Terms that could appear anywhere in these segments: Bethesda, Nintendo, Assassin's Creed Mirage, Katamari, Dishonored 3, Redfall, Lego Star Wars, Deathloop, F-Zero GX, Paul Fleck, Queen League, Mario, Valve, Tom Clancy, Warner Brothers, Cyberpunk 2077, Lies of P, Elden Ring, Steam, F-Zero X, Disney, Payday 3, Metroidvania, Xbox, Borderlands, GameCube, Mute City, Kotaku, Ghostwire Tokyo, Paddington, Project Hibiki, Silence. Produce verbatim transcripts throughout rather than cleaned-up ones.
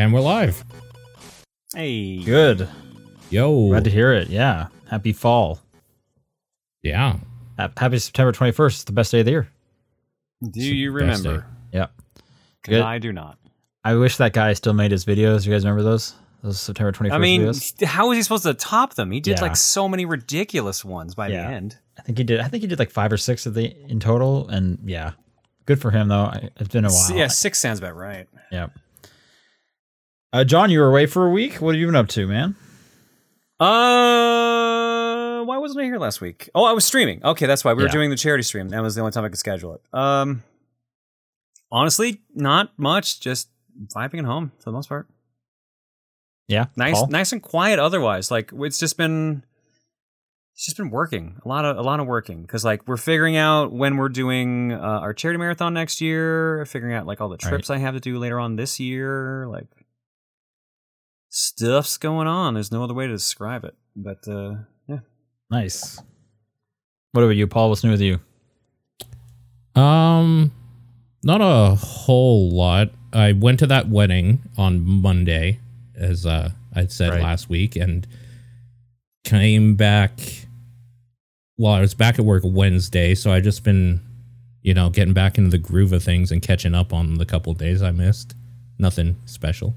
And we're live. Hey. Good. Yo. Glad to hear it. Yeah. Happy fall. Yeah. Happy September twenty-first. It's the best day of the year. Do you remember? Yeah. Because I do not. I wish that guy still made his videos. You guys remember those? Those September twenty-first I mean, videos? How was he supposed to top them? He did yeah. like so many ridiculous ones by yeah. the end. I think he did. I think he did like five or six of the in total. And yeah, good for him though. It's been a while. Yeah, six sounds about right. Yeah. Uh, John, you were away for a week. What have you been up to, man? Uh, why wasn't I here last week? Oh, I was streaming. Okay, that's why we yeah. were doing the charity stream. That was the only time I could schedule it. Um, honestly, not much. Just vibing at home for the most part. Yeah, nice, Paul? nice and quiet. Otherwise, like it's just been, it's just been working a lot of a lot of working because like we're figuring out when we're doing uh, our charity marathon next year. Figuring out like all the trips right. I have to do later on this year. Like stuff's going on. There's no other way to describe it. But uh, yeah, nice. What about you, Paul? What's new with you? Um, not a whole lot. I went to that wedding on Monday, as uh, I said right. last week, and came back, well, I was back at work Wednesday, so I've just been, you know, getting back into the groove of things and catching up on the couple of days I missed. Nothing special.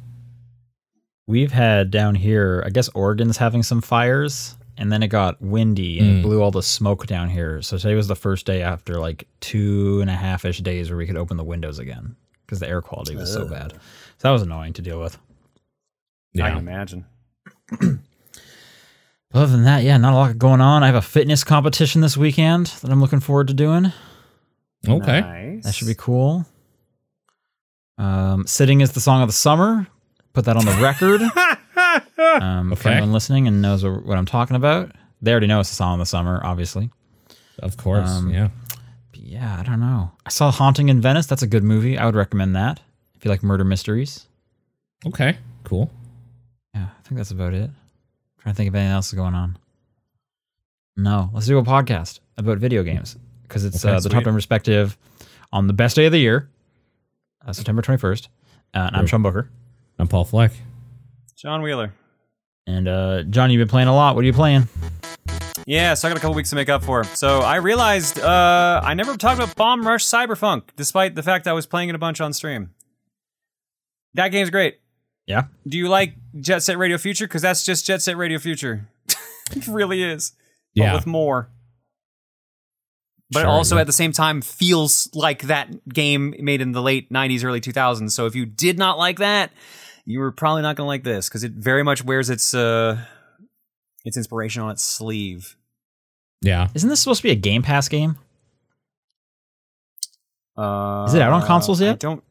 We've had down here, I guess Oregon's having some fires, and then it got windy and mm. it blew all the smoke down here. So today was the first day after like two and a half-ish days where we could open the windows again because the air quality was Ugh. so bad. So that was annoying to deal with. Yeah. I can imagine. Other than that, yeah, not a lot going on. I have a fitness competition this weekend that I'm looking forward to doing. Okay. Nice. That should be cool. Um, Sitting is the song of the summer. Put that on the record. um, okay. For anyone listening and knows what I'm talking about. They already know it's the song of the summer, obviously. Of course, um, yeah. But yeah, I don't know. I saw Haunting in Venice. That's a good movie. I would recommend that if you like murder mysteries. Okay, cool. Yeah, I think that's about it. I'm trying to think if anything else is going on. No, let's do a podcast about video games because it's okay, uh, the top ten perspective on the best day of the year, uh, September twenty-first. Uh, and I'm Sean Booker. I'm Paul Fleck. John Wheeler. And uh, John, you've been playing a lot. What are you playing? Yeah, so I got a couple weeks to make up for. So I realized uh, I never talked about Bomb Rush Cyberpunk, despite the fact I was playing it a bunch on stream. That game's great. Yeah. Do you like Jet Set Radio Future? Because that's just Jet Set Radio Future. It really is. Yeah. But with more. But sure, it also yeah. at the same time feels like that game made in the late nineties, early two thousands. So if you did not like that, you were probably not going to like this because it very much wears its uh, its inspiration on its sleeve. Yeah. Isn't this supposed to be a Game Pass game? Uh, is it out on consoles yet? I don't.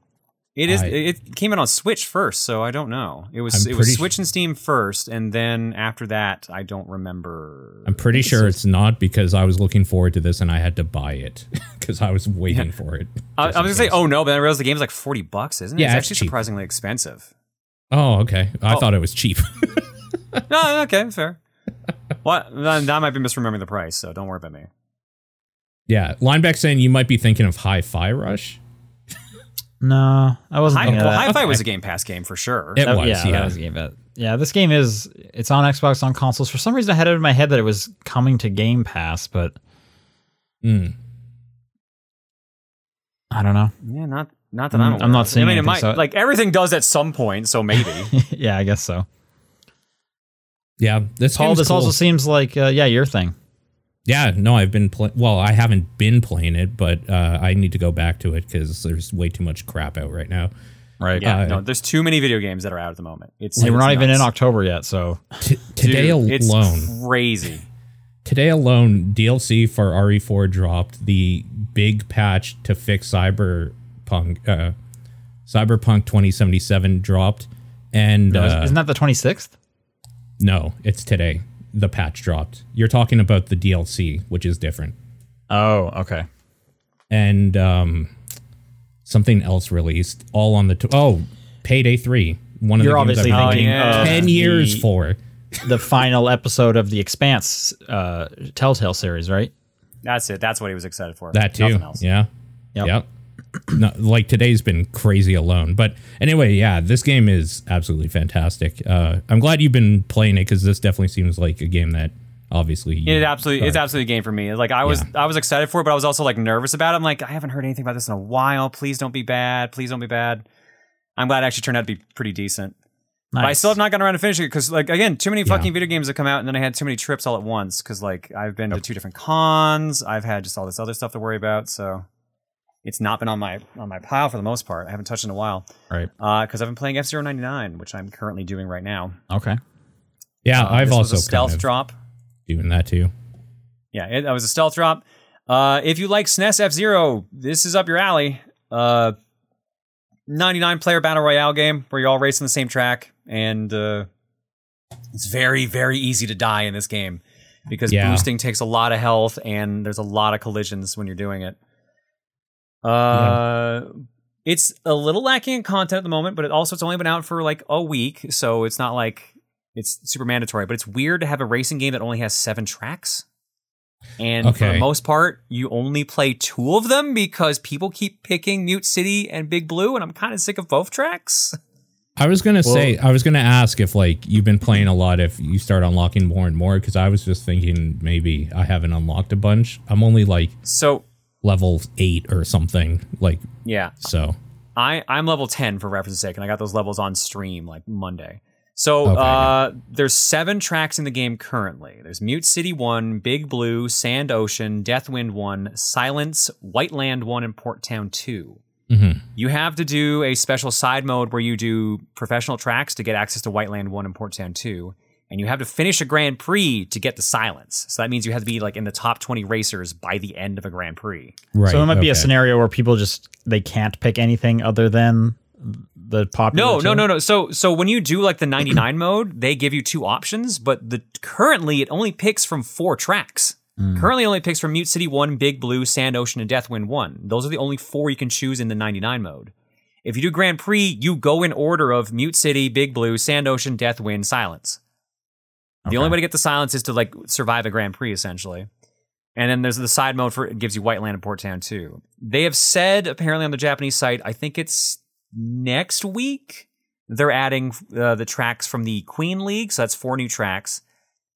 It is. I, it came out on Switch first, so I don't know. It was I'm it was Switch and Steam first, and then after that, I don't remember. I'm pretty sure it's not because I was looking forward to this and I had to buy it because I was waiting yeah. for it. I, I was gonna say, oh no, but I realized the game's like forty bucks, isn't it? Yeah, it's, it's actually cheap. Surprisingly expensive. Oh, okay. I oh. thought it was cheap. No, okay, fair. Well, I might be misremembering the price, so don't worry about me. Yeah, Lineback saying you might be thinking of Hi-Fi Rush. No, I wasn't. Hi- well, that. Hi-Fi okay. was a Game Pass game for sure. It that, was, yeah, yeah. That was a Game Pass. Yeah, this game is, it's on Xbox, on consoles. For some reason, I had it in my head that it was coming to Game Pass, but mm. I don't know. Yeah, not not that mm, I'm aware. I'm not seeing. I mean, it might so. Like everything does at some point, so maybe. Yeah, I guess so. Yeah, this Paul. This cool. also seems like uh, yeah, your thing. Yeah, no, I've been playing. Well, I haven't been playing it, but uh, I need to go back to it because there's way too much crap out right now. Right. Yeah. Uh, no, there's too many video games that are out at the moment. It's hey, it's we're not nuts. Even in October yet, so T- today Dude, alone, it's crazy. Today alone, D L C for R E four dropped, the big patch to fix Cyberpunk. Uh, Cyberpunk twenty seventy-seven dropped, and no, uh, isn't that the twenty-sixth? No, it's today. The patch dropped. You're talking about the D L C, which is different. Oh, okay. And um, something else released all on the t- oh, Payday three. One of You're the obviously I'm thinking of ten years the, for the final episode of The Expanse uh, Telltale series, right? That's it. That's what he was excited for. That too. Nothing else. Yeah. Yep. yep. not, like today's been crazy alone. But anyway, yeah, this game is absolutely fantastic. Uh, I'm glad you've been playing it, because this definitely seems like a game that obviously you it absolutely start. It's absolutely a game for me. Like I was, yeah. I was excited for it, but I was also like nervous about it. I'm like, I haven't heard anything about this in a while. Please don't be bad. Please don't be bad. I'm glad it actually turned out to be pretty decent. Nice. But I still have not gotten around to finishing it because, like, again, too many fucking yeah. video games that come out, and then I had too many trips all at once because, like, I've been yep. to two different cons. I've had just all this other stuff to worry about, so it's not been on my on my pile for the most part. I haven't touched it in a while. Right. Because uh, I've been playing F-Zero ninety-nine, which I'm currently doing right now. Okay. Yeah, uh, I've this also was a stealth kind of drop. Doing that too. Yeah, it, that was a stealth drop. Uh, if you like S N E S F-Zero, this is up your alley. Uh, ninety-nine player battle royale game where you're all racing the same track, and uh, it's very, very easy to die in this game because yeah. boosting takes a lot of health and there's a lot of collisions when you're doing it. Uh, yeah. It's a little lacking in content at the moment, but it also it's only been out for like a week, so it's not like it's super mandatory, but it's weird to have a racing game that only has seven tracks. And okay. for the most part, you only play two of them because people keep picking Mute City and Big Blue, and I'm kind of sick of both tracks. I was going to well, say, I was going to ask if, like, you've been playing a lot, if you start unlocking more and more, because I was just thinking maybe I haven't unlocked a bunch. I'm only, like, so level eight or something. Like, yeah. So I, I'm level ten for reference's sake, and I got those levels on stream, like, Monday. So okay. uh, there's seven tracks in the game currently. There's Mute City one, Big Blue, Sand Ocean, Death Wind one, Silence, Whiteland one, and Port Town two. Mm-hmm. You have to do a special side mode where you do professional tracks to get access to Whiteland one and Port Town two. And you have to finish a Grand Prix to get the Silence. So that means you have to be like in the top twenty racers by the end of a Grand Prix. Right. So there might okay. be a scenario where people just, they can't pick anything other than... the popular no, two? no, no, no. So, so when you do like the ninety-nine mode, they give you two options, but the currently it only picks from four tracks. Mm. Currently, it only picks from Mute City one, Big Blue, Sand Ocean, and Death Wind one. Those are the only four you can choose in the ninety-nine mode. If you do Grand Prix, you go in order of Mute City, Big Blue, Sand Ocean, Death Wind, Silence. The okay. only way to get the Silence is to like survive a Grand Prix, essentially. And then there's the side mode for it gives you Whiteland and Port Town too. They have said apparently on the Japanese site, I think it's next week, they're adding uh, the tracks from the Queen League, so that's four new tracks.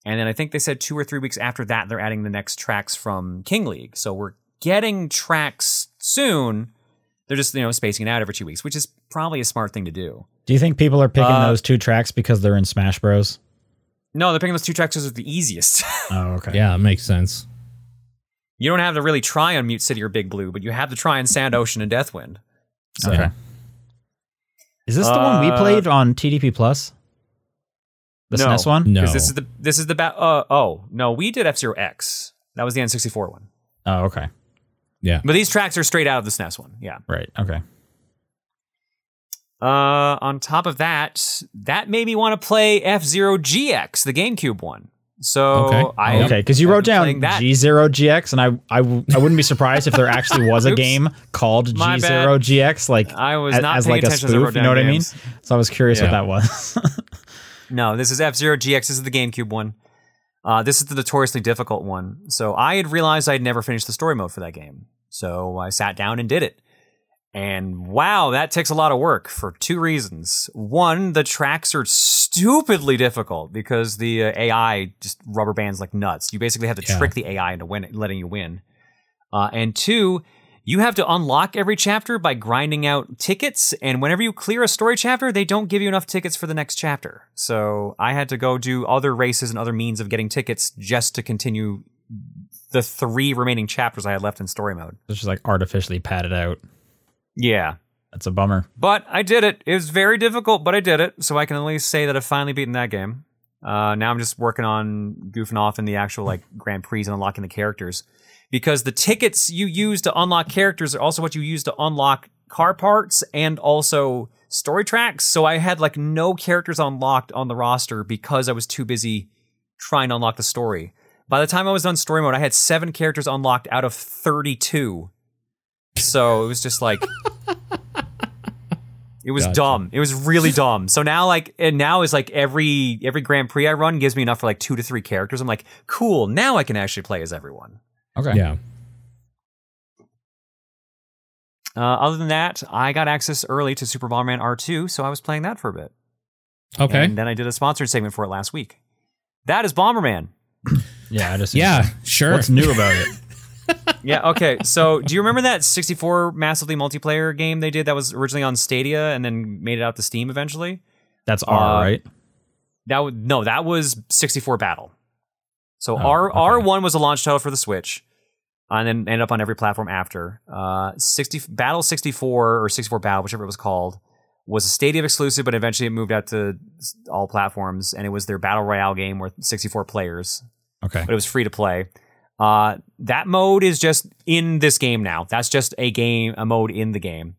And then I think they said two or three weeks after that, they're adding the next tracks from King League. So we're getting tracks soon. They're just, you know, spacing it out every two weeks, which is probably a smart thing to do. Do you think people are picking uh, those two tracks because they're in Smash Bros? No, they're picking those two tracks because they're the easiest. Oh, okay. Yeah, it makes sense. You don't have to really try on Mute City or Big Blue, but you have to try on Sand Ocean and Deathwind. So. Okay. Is this the uh, one we played on T D P Plus? The no, S N E S one? No. Because this is the this is the ba- uh, oh no, we did F-Zero X. That was the N sixty-four one. Oh, okay. Yeah. But these tracks are straight out of the S N E S one. Yeah. Right. Okay. Uh, on top of that, that made me want to play F-Zero G X, the GameCube one. So okay. I okay, because you wrote down G-Zero G X, and I, I, I wouldn't be surprised if there actually was a game called My G-Zero bad. G X, like I was not as, as like a spoof. As I wrote down you know games. What I mean? So I was curious yeah. what that was. No, this is F-Zero G X. This is the GameCube one. Uh, this is the notoriously difficult one. So I had realized I'd never finished the story mode for that game. So I sat down and did it. And wow, that takes a lot of work for two reasons. One, the tracks are stupidly difficult because the uh, A I just rubber bands like nuts. You basically have to yeah. trick the A I into win- letting you win. Uh, and two, you have to unlock every chapter by grinding out tickets. And whenever you clear a story chapter, they don't give you enough tickets for the next chapter. So I had to go do other races and other means of getting tickets just to continue the three remaining chapters I had left in story mode. It's just like artificially padded out. Yeah. That's a bummer. But I did it. It was very difficult, but I did it. So I can at least say that I've finally beaten that game. Uh, now I'm just working on goofing off in the actual like Grand Prix and unlocking the characters. Because the tickets you use to unlock characters are also what you use to unlock car parts and also story tracks. So I had like no characters unlocked on the roster because I was too busy trying to unlock the story. By the time I was done story mode, I had seven characters unlocked out of thirty-two. So it was just like, it was gotcha. dumb. It was really dumb. So now like, and now is like every, every Grand Prix I run gives me enough for like two to three characters. I'm like, cool. Now I can actually play as everyone. Okay. Yeah. Uh, other than that, I got access early to Super Bomberman R two, so I was playing that for a bit. Okay. And then I did a sponsored segment for it last week. That is Bomberman. Yeah, I just yeah, know. Sure. What's new about it? Yeah, okay. So, do you remember that sixty-four massively multiplayer game they did that was originally on Stadia and then made it out to Steam eventually? That's R, uh, right? That w- no, that was sixty-four Battle. So, oh, R okay. R one was a launch title for the Switch, and then ended up on every platform after. Uh, sixty Battle sixty-four or sixty-four Battle, whichever it was called, was a Stadia exclusive, but eventually it moved out to all platforms, and it was their Battle Royale game with sixty-four players. Okay. But it was free to play. Uh, that mode is just in this game now. That's just a game, a mode in the game.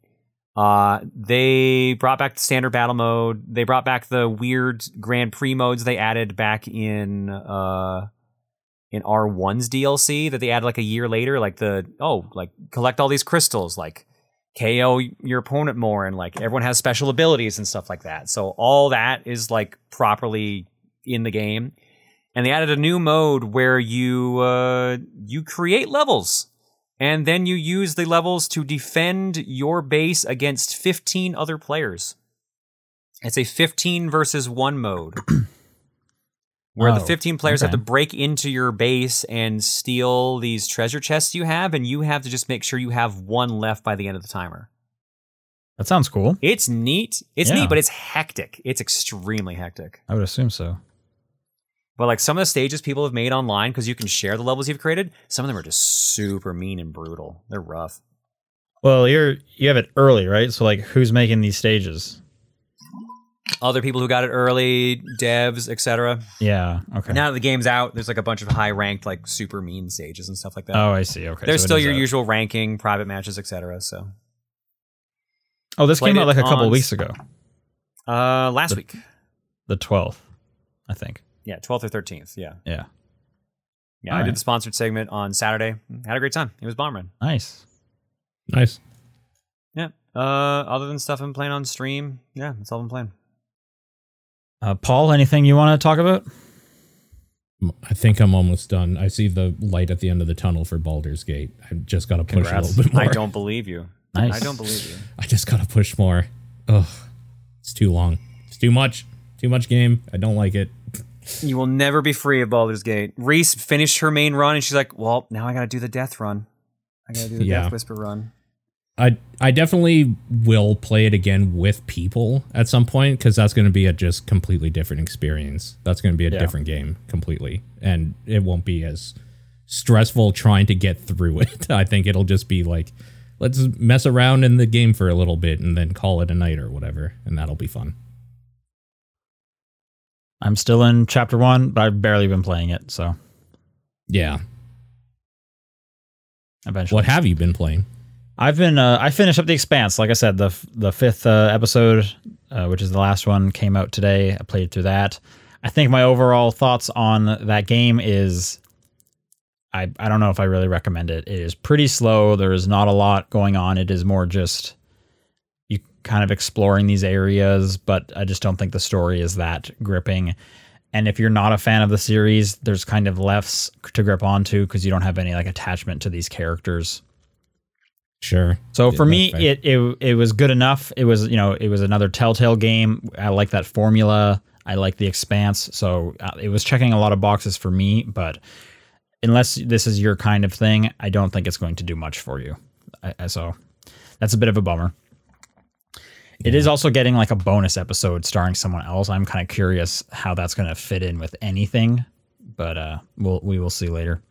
Uh, they brought back the standard battle mode. They brought back the weird Grand Prix modes they added back in uh, in R one's D L C that they added like a year later. Like the, oh, like collect all these crystals, like K O your opponent more, and like everyone has special abilities and stuff like that. So all that is like properly in the game. And they added a new mode where you uh, you create levels, and then you use the levels to defend your base against fifteen other players. It's a fifteen versus one mode, where oh, the fifteen players okay. have to break into your base and steal these treasure chests you have, and you have to just make sure you have one left by the end of the timer. That sounds cool. It's neat. It's yeah. neat, but it's hectic. It's extremely hectic. I would assume so. But like some of the stages people have made online, because you can share the levels you've created, some of them are just super mean and brutal. They're rough. Well, you're you have it early, right? So like, who's making these stages? Other people who got it early, devs, et cetera. Yeah. Okay. Now that the game's out, there's like a bunch of high ranked, like super mean stages and stuff like that. Oh, I see. Okay. There's so still your out. usual ranking, private matches, et cetera. So. Oh, this Played came out like a couple on, weeks ago. Uh, last the, week. The twelfth, I think. Yeah, twelfth or thirteenth, yeah. Yeah. Yeah, All I right. did the sponsored segment on Saturday. Had a great time. It was Bomberman. Nice. Nice. Yeah. Uh, other than stuff I'm playing on stream, yeah, that's all I'm playing. Uh, Paul, anything you want to talk about? I think I'm almost done. I see the light at the end of the tunnel for Baldur's Gate. I've just got to push Congrats. a little bit more. I don't believe you. Nice. I don't believe you. I just got to push more. Ugh. It's too long. It's too much. Too much game. I don't like it. You will never be free of Baldur's Gate. Reese finished her main run, and she's like, well, now I got to do the death run. I got to do the yeah. Death Whisper run. I I definitely will play it again with people at some point, because that's going to be a just completely different experience. That's going to be a yeah. different game completely, and it won't be as stressful trying to get through it. I think it'll just be like, let's mess around in the game for a little bit and then call it a night or whatever, and that'll be fun. I'm still in chapter one, but I've barely been playing it, so. Yeah. Eventually. What have you been playing? I've been, uh, I finished up The Expanse. Like I said, the the fifth uh, episode, uh, which is the last one, came out today. I played through that. I think my overall thoughts on that game is, I, I don't know if I really recommend it. It is pretty slow. There is not a lot going on. It is more just you kind of exploring these areas, but I just don't think the story is that gripping. And if you're not a fan of the series, there's kind of lefts to grip onto because you don't have any like attachment to these characters. Sure. So for me, it, it it was good enough. It was, you know, it was another Telltale game. I like that formula. I like The Expanse. So it was checking a lot of boxes for me, but unless this is your kind of thing, I don't think it's going to do much for you. I, so that's a bit of a bummer. It yeah. is also getting like a bonus episode starring someone else. I'm kind of curious how that's going to fit in with anything, but uh, we'll, we will see later.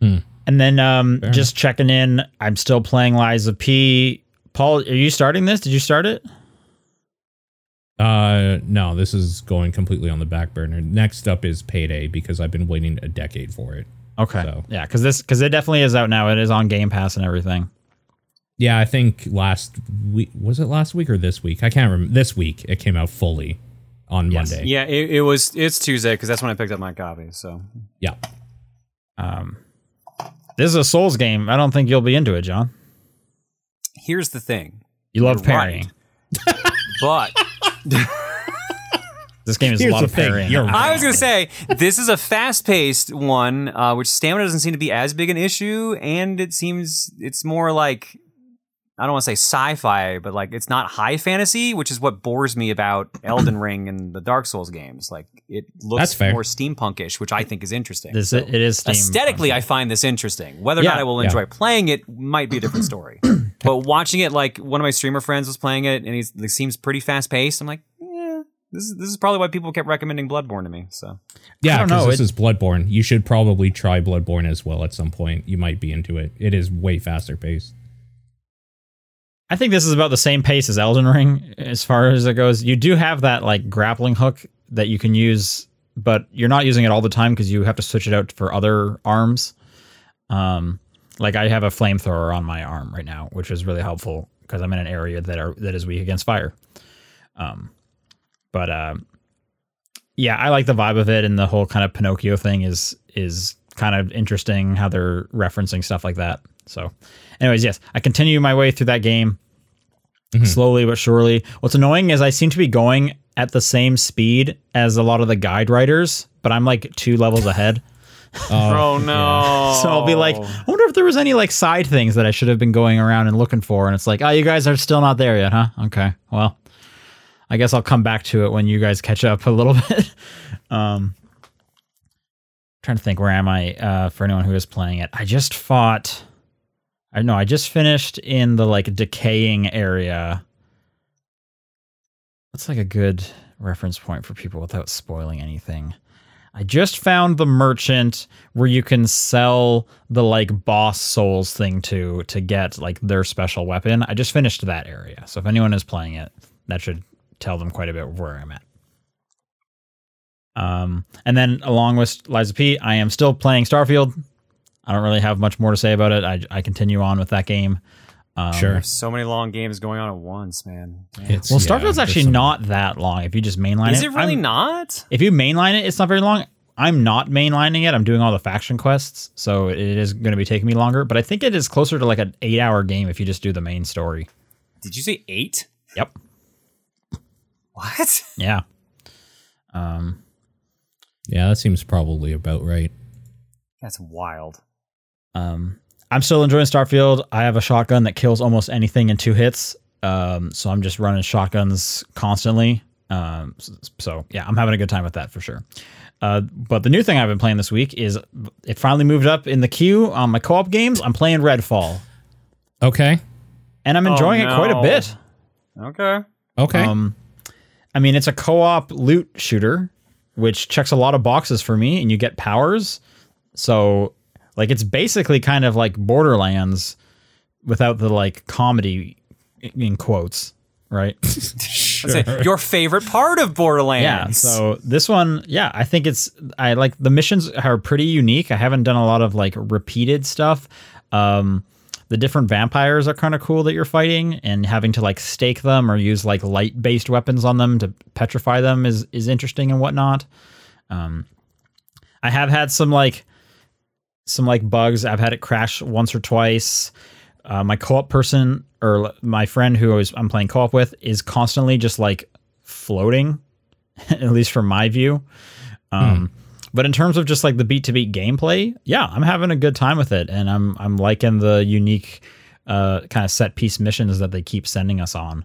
Mm. And then um, just checking in, I'm still playing Lies of P. Paul, are you starting this? Did you start it? Uh, no, this is going completely on the back burner. Next up is Payday because I've been waiting a decade for it. Okay. So. Yeah, because this because it definitely is out now. It is on Game Pass and everything. Yeah, I think last week, was it last week or this week? I can't remember. This week, it came out fully on yes. Monday. Yeah, it, it was, it's Tuesday, because that's when I picked up my copy, so. Yeah. Um, this is a Souls game. I don't think you'll be into it, John. Here's the thing. You love You're parrying. Right. But. This game is Here's a lot of parrying. Right. I was going to say, this is a fast-paced one, uh, which stamina doesn't seem to be as big an issue, and it seems, it's more like... I don't want to say sci-fi, but like it's not high fantasy, which is what bores me about Elden Ring and the Dark Souls games. Like it looks more steampunkish, which I think is interesting. This, so it is aesthetically, I find this interesting. Whether or yeah, not I will enjoy yeah. playing it might be a different story. But watching it, like one of my streamer friends was playing it, and he's, he seems pretty fast paced. I'm like, yeah, this is this is probably why people kept recommending Bloodborne to me. So yeah, I don't know. This it, is Bloodborne. You should probably try Bloodborne as well at some point. You might be into it. It is way faster paced. I think this is about the same pace as Elden Ring as far as it goes. You do have that like grappling hook that you can use, but you're not using it all the time because you have to switch it out for other arms. Um, like I have a flamethrower on my arm right now, which is really helpful because I'm in an area that are that is weak against fire. Um, but uh, yeah, I like the vibe of it, and the whole kind of Pinocchio thing is is kind of interesting how they're referencing stuff like that. So anyways, yes, I continue my way through that game mm-hmm. slowly but surely. What's annoying is I seem to be going at the same speed as a lot of the guide writers, but I'm like two levels ahead. Oh, oh no. Yeah. So I'll be like, I wonder if there was any like side things that I should have been going around and looking for. And it's like, oh, you guys are still not there yet, huh? Okay, well, I guess I'll come back to it when you guys catch up a little bit. um, trying to think, where am I uh, for anyone who is playing it? I just fought... I know I just finished in the like decaying area. That's like a good reference point for people without spoiling anything. I just found the merchant where you can sell the like boss souls thing to to get like their special weapon. I just finished that area. So if anyone is playing it, that should tell them quite a bit where I'm at. Um, and then along with Lies of P, I am still playing Starfield. I don't really have much more to say about it. I, I continue on with that game. Um, sure. So many long games going on at once, man. It's, well, Starfield's yeah, actually not that long if you just mainline it. Is it, it really I'm, not? If you mainline it, it's not very long. I'm not mainlining it. I'm doing all the faction quests, so it is going to be taking me longer. But I think it is closer to like an eight-hour game if you just do the main story. Did you say eight? Yep. What? Yeah. Um. Yeah, that seems probably about right. That's wild. Um, I'm still enjoying Starfield. I have a shotgun that kills almost anything in two hits. Um, so I'm just running shotguns constantly. Um, so, so yeah, I'm having a good time with that for sure. Uh, but the new thing I've been playing this week is it finally moved up in the queue on my co-op games. I'm playing Redfall. Okay. And I'm enjoying oh, no. it quite a bit. Okay. Okay. Um, I mean, it's a co-op loot shooter, which checks a lot of boxes for me, and you get powers. So like it's basically kind of like Borderlands without the like comedy in quotes, right? Sure. That's it. Your favorite part of Borderlands. Yeah. So this one, yeah, I think it's I like the missions are pretty unique. I haven't done a lot of like repeated stuff. Um, the different vampires are kind of cool that you're fighting, and having to like stake them or use like light based weapons on them to petrify them is is interesting and whatnot. Um, I have had some like. Some like bugs. I've had it crash once or twice. Uh, my co-op person or my friend who I was, I'm playing co-op with is constantly just like floating, at least from my view. Um, mm. But in terms of just like the beat-to-beat gameplay, yeah, I'm having a good time with it, and I'm I'm liking the unique uh, kind of set piece missions that they keep sending us on.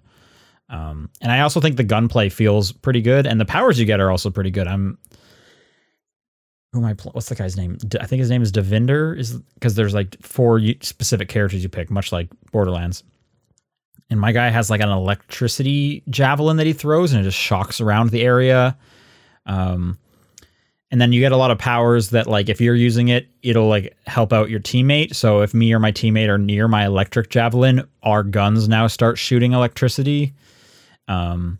Um, and I also think the gunplay feels pretty good, and the powers you get are also pretty good. I'm Who am I pl- What's the guy's name? D- I think his name is Devinder, is because there's like four u- specific characters you pick, much like Borderlands. And my guy has like an electricity javelin that he throws, and it just shocks around the area. Um, and then you get a lot of powers that like if you're using it, it'll like help out your teammate. So if me or my teammate are near my electric javelin, our guns now start shooting electricity. Um,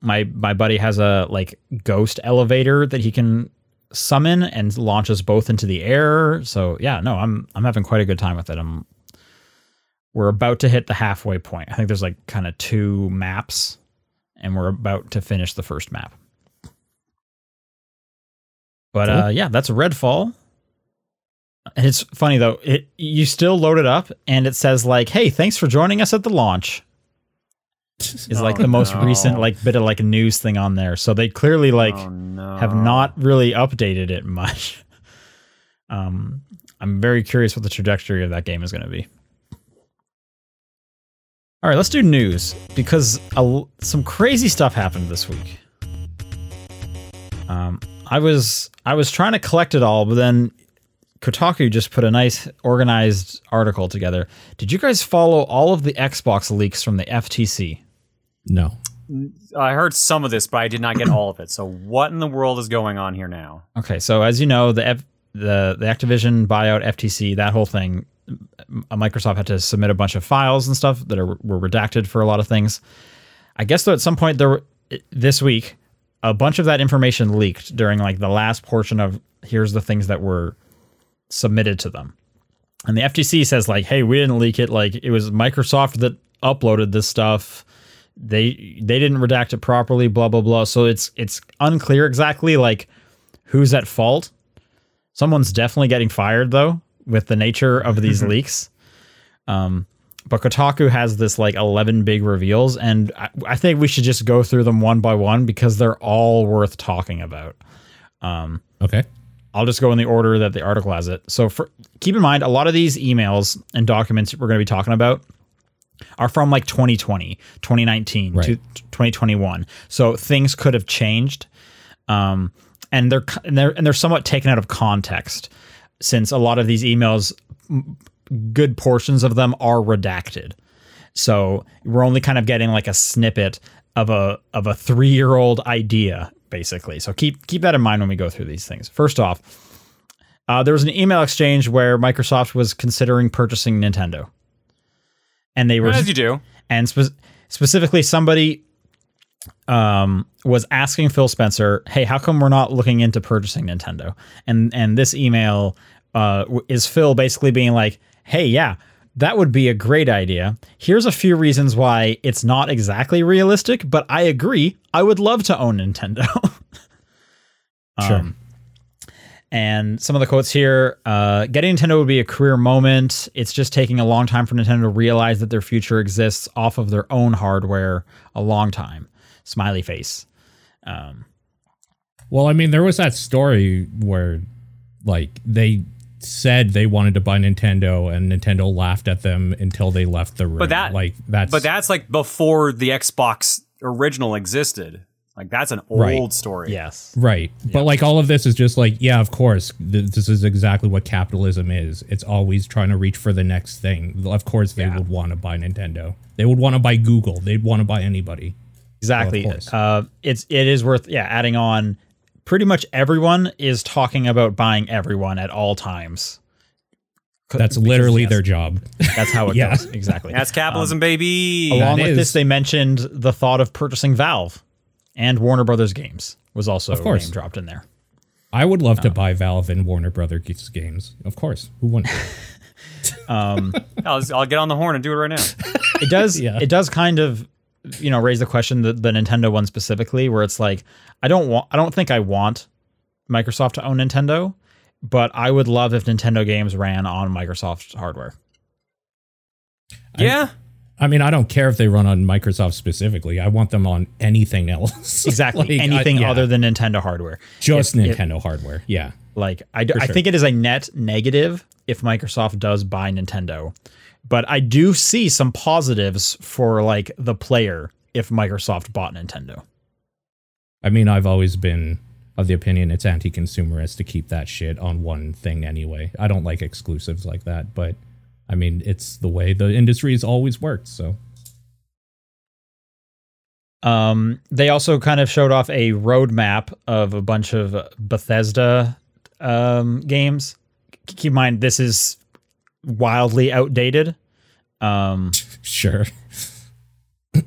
my my buddy has a like ghost elevator that he can summon and launch us both into the air. So yeah, no, I'm I'm having quite a good time with it. I'm we're about to hit the halfway point. I think there's like kind of two maps, and we're about to finish the first map. But cool. uh, yeah, that's Redfall. And it's funny though. It you still load it up, and it says like, "Hey, thanks for joining us at the launch." Is like oh, the most no. recent like bit of like news thing on there. So they clearly like oh, no. have not really updated it much. Um, I'm very curious what the trajectory of that game is going to be. All right, let's do news, because a, some crazy stuff happened this week. Um, I was I was trying to collect it all, but then Kotaku just put a nice organized article together. Did you guys follow all of the Xbox leaks from the F T C? No. I heard some of this, but I did not get all of it. So what in the world is going on here now? Okay, so as you know, the F- the, the Activision buyout, F T C, that whole thing, Microsoft had to submit a bunch of files and stuff that are, were redacted for a lot of things. I guess though at some point there were, this week, a bunch of that information leaked during like the last portion of here's the things that were submitted to them. And the F T C says like, hey, we didn't leak it. Like it was Microsoft that uploaded this stuff. They they didn't redact it properly, blah, blah, blah. So it's it's unclear exactly like who's at fault. Someone's definitely getting fired, though, with the nature of these leaks. Um, but Kotaku has this like eleven big reveals, and I, I think we should just go through them one by one because they're all worth talking about. Um, okay. I'll just go in the order that the article has it. So for, keep in mind, a lot of these emails and documents we're going to be talking about are from like twenty twenty, twenty nineteen, right, to twenty twenty-one. So things could have changed. Um, and they're and they're and they're somewhat taken out of context, since a lot of these emails, good portions of them are redacted. So we're only kind of getting like a snippet of a of a three-year-old idea, basically. So keep keep that in mind when we go through these things. First off, uh, there was an email exchange where Microsoft was considering purchasing Nintendo. And they were, as you do, and spe- specifically somebody um, was asking Phil Spencer, "Hey, how come we're not looking into purchasing Nintendo?" And and this email uh, is Phil basically being like, "Hey, yeah, that would be a great idea. Here's a few reasons why it's not exactly realistic, but I agree. I would love to own Nintendo." Sure. Um, And some of the quotes here, uh, getting Nintendo would be a career moment. It's just taking a long time for Nintendo to realize that their future exists off of their own hardware. A long time. Smiley face. Um, well, I mean, there was that story where like they said they wanted to buy Nintendo and Nintendo laughed at them until they left the room. But, that, like, that's, but that's like before the Xbox original existed. Like, that's an old right. story. Yes. Right. Yep. But, like, all of this is just like, yeah, of course, th- this is exactly what capitalism is. It's always trying to reach for the next thing. Of course, they yeah. would want to buy Nintendo. They would want to buy Google. They'd want to buy anybody. Exactly. So uh, it's, it is worth, yeah, adding on. Pretty much everyone is talking about buying everyone at all times. That's literally yes, their job. That's how it yeah. goes. Exactly. That's capitalism, um, baby. Along that with is. this, they mentioned the thought of purchasing Valve. And Warner Brothers games was also name dropped in there. I would love um, to buy Valve and Warner Brothers games. Of course, who wouldn't? um, I'll, I'll get on the horn and do it right now. It does. yeah. It does kind of, you know, raise the question that the Nintendo one specifically, where it's like, I don't want, I don't think I want Microsoft to own Nintendo, but I would love if Nintendo games ran on Microsoft hardware. Yeah. I, I mean, I don't care if they run on Microsoft specifically. I want them on anything else. Exactly. like, anything I, yeah. other than Nintendo hardware. Just if, Nintendo if, hardware. Yeah. Like, I, d- I sure. think it is a net negative if Microsoft does buy Nintendo. But I do see some positives for, like, the player if Microsoft bought Nintendo. I mean, I've always been of the opinion it's anti-consumerist to keep that shit on one thing anyway. I don't like exclusives like that, but... I mean, it's the way the industry has always worked, so. Um, they also kind of showed off a roadmap of a bunch of Bethesda um, games. Keep in mind, this is wildly outdated. Um, sure.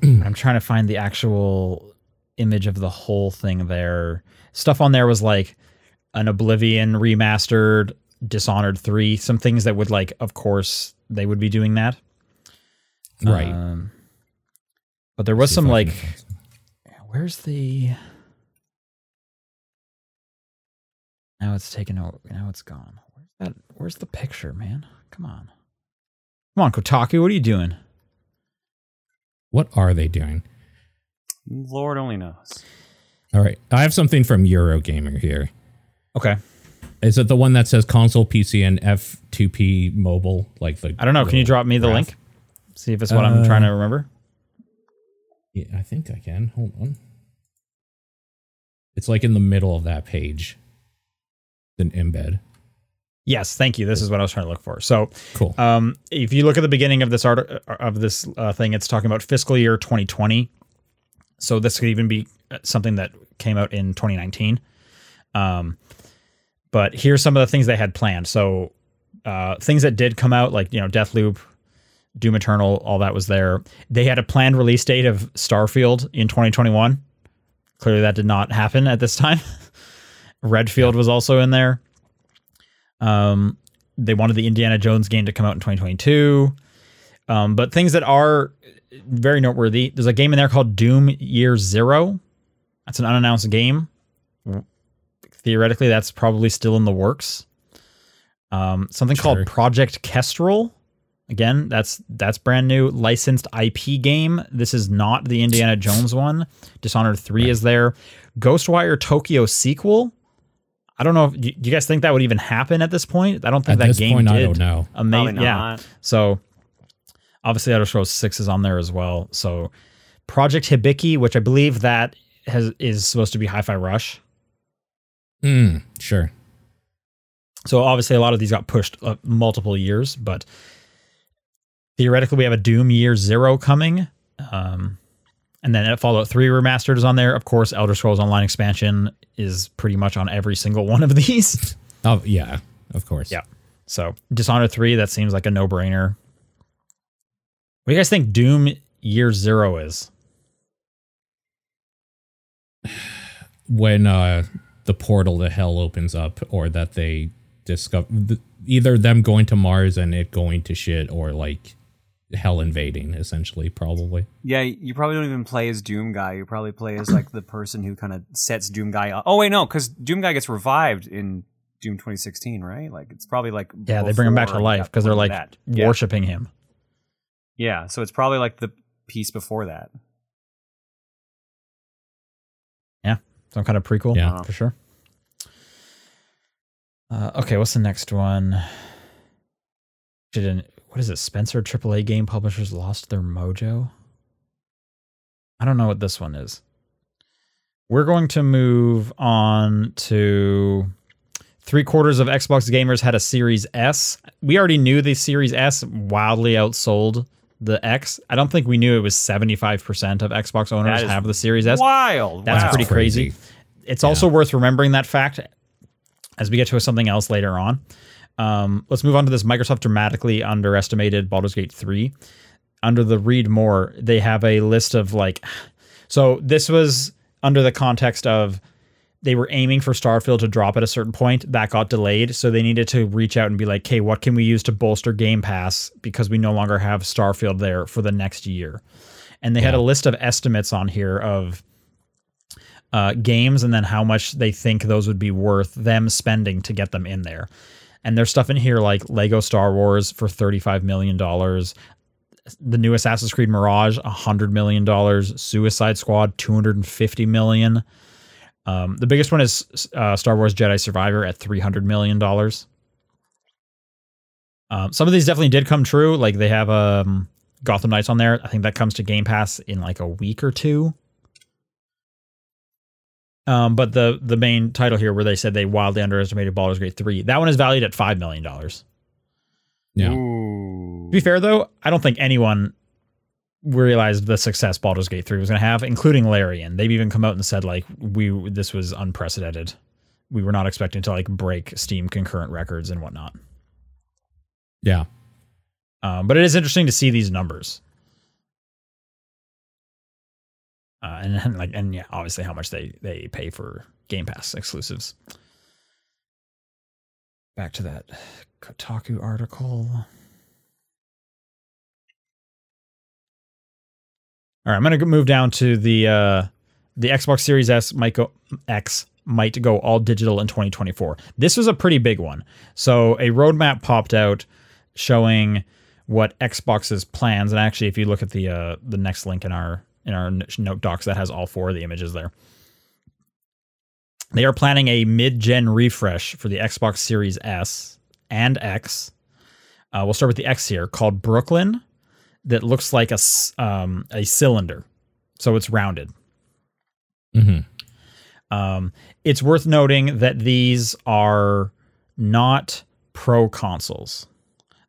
I'm trying to find the actual image of the whole thing there. Stuff on there was like an Oblivion remastered, Dishonored three, some things that would, like, of course they would be doing that, right? Um, but there was some like, where's the? Now it's taken over. Now it's gone. Where's that? Where's the picture, man? Come on, come on, Kotaku. What are you doing? What are they doing? Lord only knows. All right, I have something from Eurogamer here. Okay. Is it the one that says console, P C, and F two P mobile? Like the I don't know. Can you drop me the graph? link? See if it's what uh, I'm trying to remember. Yeah, I think I can. Hold on. It's like in the middle of that page. An embed. Yes, thank you. This is what I was trying to look for. So cool. Um, if you look at the beginning of this art of this uh, thing, it's talking about fiscal year twenty twenty. So this could even be something that came out in twenty nineteen. Um, but here's some of the things they had planned. So uh, things that did come out, like, you know, Deathloop, Doom Eternal, all that was there. They had a planned release date of Starfield in twenty twenty-one. Clearly that did not happen at this time. Redfield was also in there. Um, they wanted the Indiana Jones game to come out in twenty twenty-two. Um, but things that are very noteworthy, there's a game in there called Doom Year Zero. That's an unannounced game. Theoretically, that's probably still in the works. Um, something sure. called Project Kestrel. Again, that's that's brand new. Licensed I P game. This is not the Indiana Jones one. Dishonored three right. is there. Ghostwire Tokyo sequel. I don't know. If, do you guys think that would even happen at this point? I don't think at that this game point, did. I don't know. Amazing. Yeah. So obviously Elder Scrolls six is on there as well. So Project Hibiki, which I believe that has is supposed to be Hi-Fi Rush. Hmm. Sure. So obviously a lot of these got pushed uh, multiple years, but theoretically we have a Doom Year Zero coming. Um, and then Fallout three Remastered is on there. Of course, Elder Scrolls Online expansion is pretty much on every single one of these. Oh, yeah, of course. Yeah. So Dishonored three, that seems like a no-brainer. What do you guys think Doom Year Zero is? When uh, the portal to hell opens up, or that they discover th- either them going to Mars and it going to shit, or like hell invading, essentially, probably. Yeah, you probably don't even play as Doom Guy. You probably play as like the person who kind of sets Doom Guy up. Oh wait, no, because Doom Guy gets revived in Doom twenty sixteen, right? Like it's probably like yeah, they bring him back to life because they're like that. worshiping yeah. him. Yeah, so it's probably like the piece before that. Yeah, some kind of prequel. Yeah, for sure. Uh, okay, what's the next one? Didn't. What is it? Spencer triple A game publishers lost their mojo? I don't know what this one is. We're going to move on to three quarters of Xbox gamers had a Series S. We already knew the Series S wildly outsold the X. I don't think we knew it was seventy-five percent of Xbox owners have the Series S. Wild. That's wow. pretty crazy. crazy. It's yeah. also worth remembering that fact as we get to something else later on. Um, let's move on to this. Microsoft dramatically underestimated Baldur's Gate three. Under the read more, they have a list of like... So this was under the context of they were aiming for Starfield to drop at a certain point. That got delayed. So they needed to reach out and be like, hey, what can we use to bolster Game Pass? Because we no longer have Starfield there for the next year. And they yeah. had a list of estimates on here of uh, games and then how much they think those would be worth them spending to get them in there. And there's stuff in here like Lego Star Wars for thirty-five million dollars, the new Assassin's Creed Mirage, one hundred million dollars, Suicide Squad, two hundred fifty million dollars. Um, the biggest one is uh, Star Wars Jedi Survivor at three hundred million dollars. Um, some of these definitely did come true. Like they have um, Gotham Knights on there. I think that comes to Game Pass in like a week or two. Um, but the the main title here where they said they wildly underestimated Baldur's Gate three, that one is valued at five million dollars. Yeah. Ooh. To be fair, though, I don't think anyone realized the success Baldur's Gate three was going to have, including Larian. They've even come out and said, like, we this was unprecedented. We were not expecting to, like, break Steam concurrent records and whatnot. Yeah. Um, but it is interesting to see these numbers. Uh, and, and like and yeah, obviously how much they, they pay for Game Pass exclusives. Back to that Kotaku article. All right, I'm gonna move down to the uh, the Xbox Series S might go X might go all digital in twenty twenty-four. This was a pretty big one. So a roadmap popped out showing what Xbox's plans. And actually, if you look at the uh, the next link in our. in our note docs that has all four of the images there. They are planning a mid-gen refresh for the Xbox Series S and X. Uh, we'll start with the X here, called Brooklyn. that looks like a um, a cylinder, so it's rounded. Mm-hmm. Um, it's worth noting that these are not pro consoles.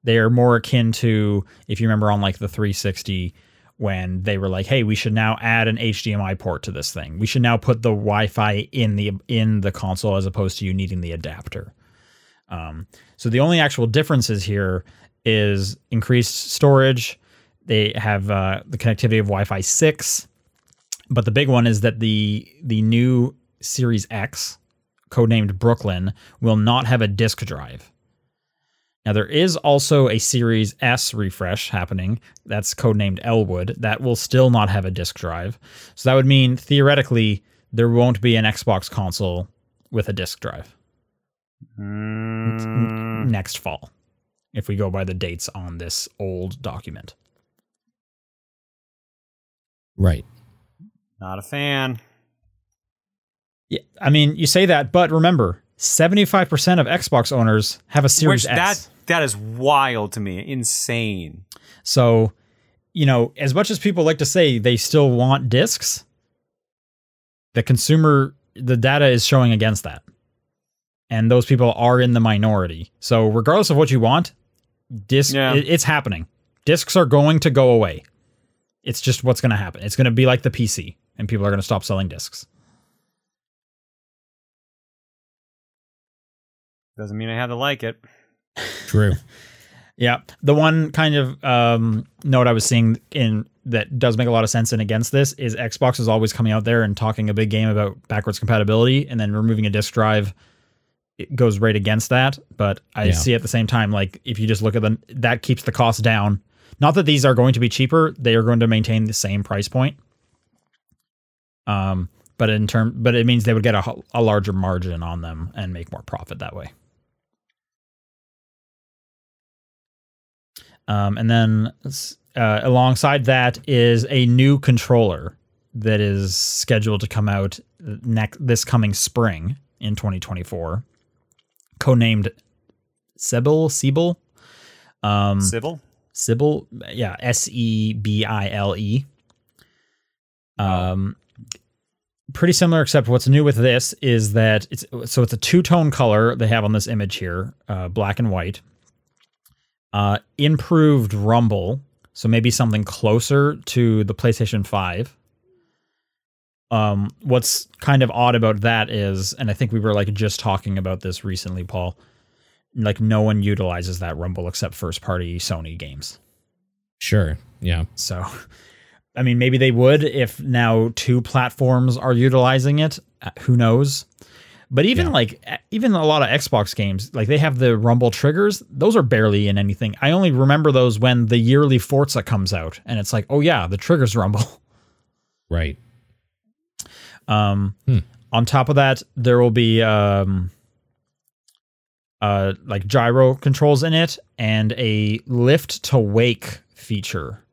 They are more akin to, if you remember on like the three sixty, when they were like, hey, we should now add an H D M I port to this thing. We should now put the Wi-Fi in the in the console as opposed to you needing the adapter. Um, so the only actual differences here is increased storage. They have uh, the connectivity of Wi-Fi six. But the big one is that the the new Series X, codenamed Brooklyn, will not have a disk drive. Now, there is also a Series S refresh happening. That's codenamed Elwood. That will still not have a disk drive. So that would mean, theoretically, there won't be an Xbox console with a disk drive. Mm. Next fall, if we go by the dates on this old document. Right. Not a fan. Yeah, I mean, you say that, but remember, seventy-five percent of Xbox owners have a Series Which S. That, that is wild to me. Insane. So, you know, as much as people like to say they still want discs, the consumer, the data is showing against that. And those people are in the minority. So regardless of what you want, disc, yeah. it's happening. Discs are going to go away. It's just what's going to happen. It's going to be like the P C, and people are going to stop selling discs. Doesn't mean I had to like it. True. Yeah. The one kind of um, note I was seeing in that does make a lot of sense and against this is Xbox is always coming out there and talking a big game about backwards compatibility, and then removing a disc drive, it goes right against that. But I yeah. see at the same time, like, if you just look at them, that keeps the cost down. Not that these are going to be cheaper. They are going to maintain the same price point. Um, but in term, but it means they would get a, a larger margin on them and make more profit that way. Um, and then uh, alongside that is a new controller that is scheduled to come out next this coming spring in twenty twenty-four, codenamed Sebil. Sebil. Um, Sebil. Sebil, yeah, S E B I L E. Um, pretty similar, except what's new with this is that it's so it's a two-tone color they have on this image here, uh, black and white. Uh, improved rumble, so maybe something closer to the PlayStation five. Um, what's kind of odd about that is, and I think we were like just talking about this recently, Paul. Like, no one utilizes that rumble except first party Sony games. Sure. Yeah. So, I mean, maybe they would if now two platforms are utilizing it. Who knows? But even yeah. like, even a lot of Xbox games, like they have the rumble triggers. Those are barely in anything. I only remember those when the yearly Forza comes out and it's like, oh yeah, the triggers rumble. Right. Um, hmm. On top of that, there will be, um, Uh, like gyro controls in it and a lift to wake feature.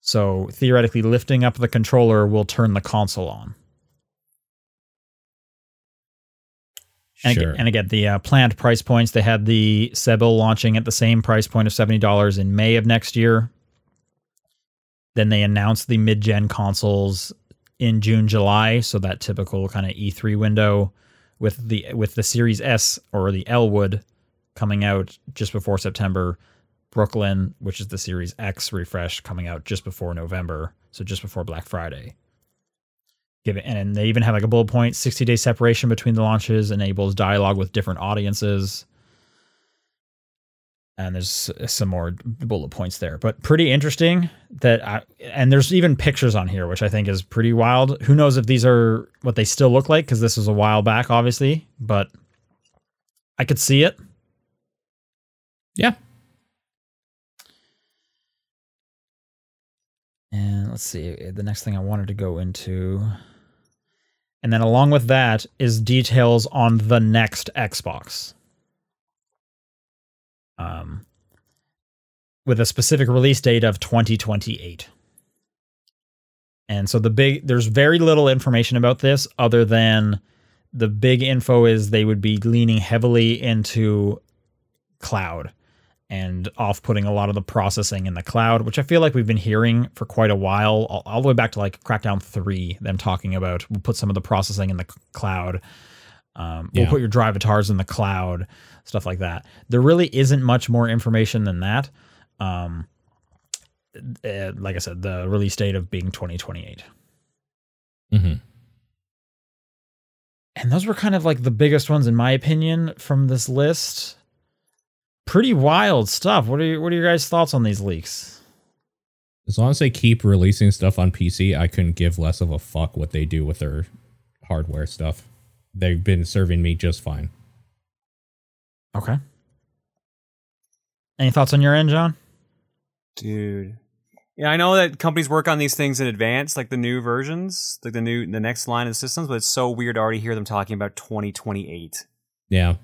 So theoretically, lifting up the controller will turn the console on. Sure. And again, and again the uh, planned price points, they had the Sebil launching at the same price point of seventy dollars in May of next year. Then they announced the mid-gen consoles in June, July. So that typical kind of E three window. With the with the Series S or the Elwood coming out just before September, Brooklyn, which is the Series X refresh, coming out just before November, so just before Black Friday. Give it, and they even have like a bullet point: sixty day separation between the launches enables dialogue with different audiences. And there's some more bullet points there, but pretty interesting that I, and there's even pictures on here, which I think is pretty wild. Who knows if these are what they still look like? Cause this was a while back, obviously, but I could see it. Yeah. And let's see the next thing I wanted to go into. And then along with that is details on the next Xbox. Um, with a specific release date of twenty twenty-eight. And so the big, there's very little information about this other than the big info is they would be leaning heavily into cloud and off-putting a lot of the processing in the cloud, which I feel like we've been hearing for quite a while, all, all the way back to like Crackdown three, them talking about, we'll put some of the processing in the cloud. Um, yeah. We'll put your drive avatars in the cloud, stuff like that. There really isn't much more information than that. Um, uh, like I said, the release date of being twenty twenty-eight. Mm-hmm. And those were kind of like the biggest ones, in my opinion, from this list. Pretty wild stuff. What are you, what are your guys' thoughts on these leaks? As long as they keep releasing stuff on P C, I couldn't give less of a fuck what they do with their hardware stuff. They've been serving me just fine. Okay. Any thoughts on your end, John? Dude. Yeah, I know that companies work on these things in advance, like the new versions, like the new the next line of systems, but it's so weird to already hear them talking about twenty twenty-eight. Yeah.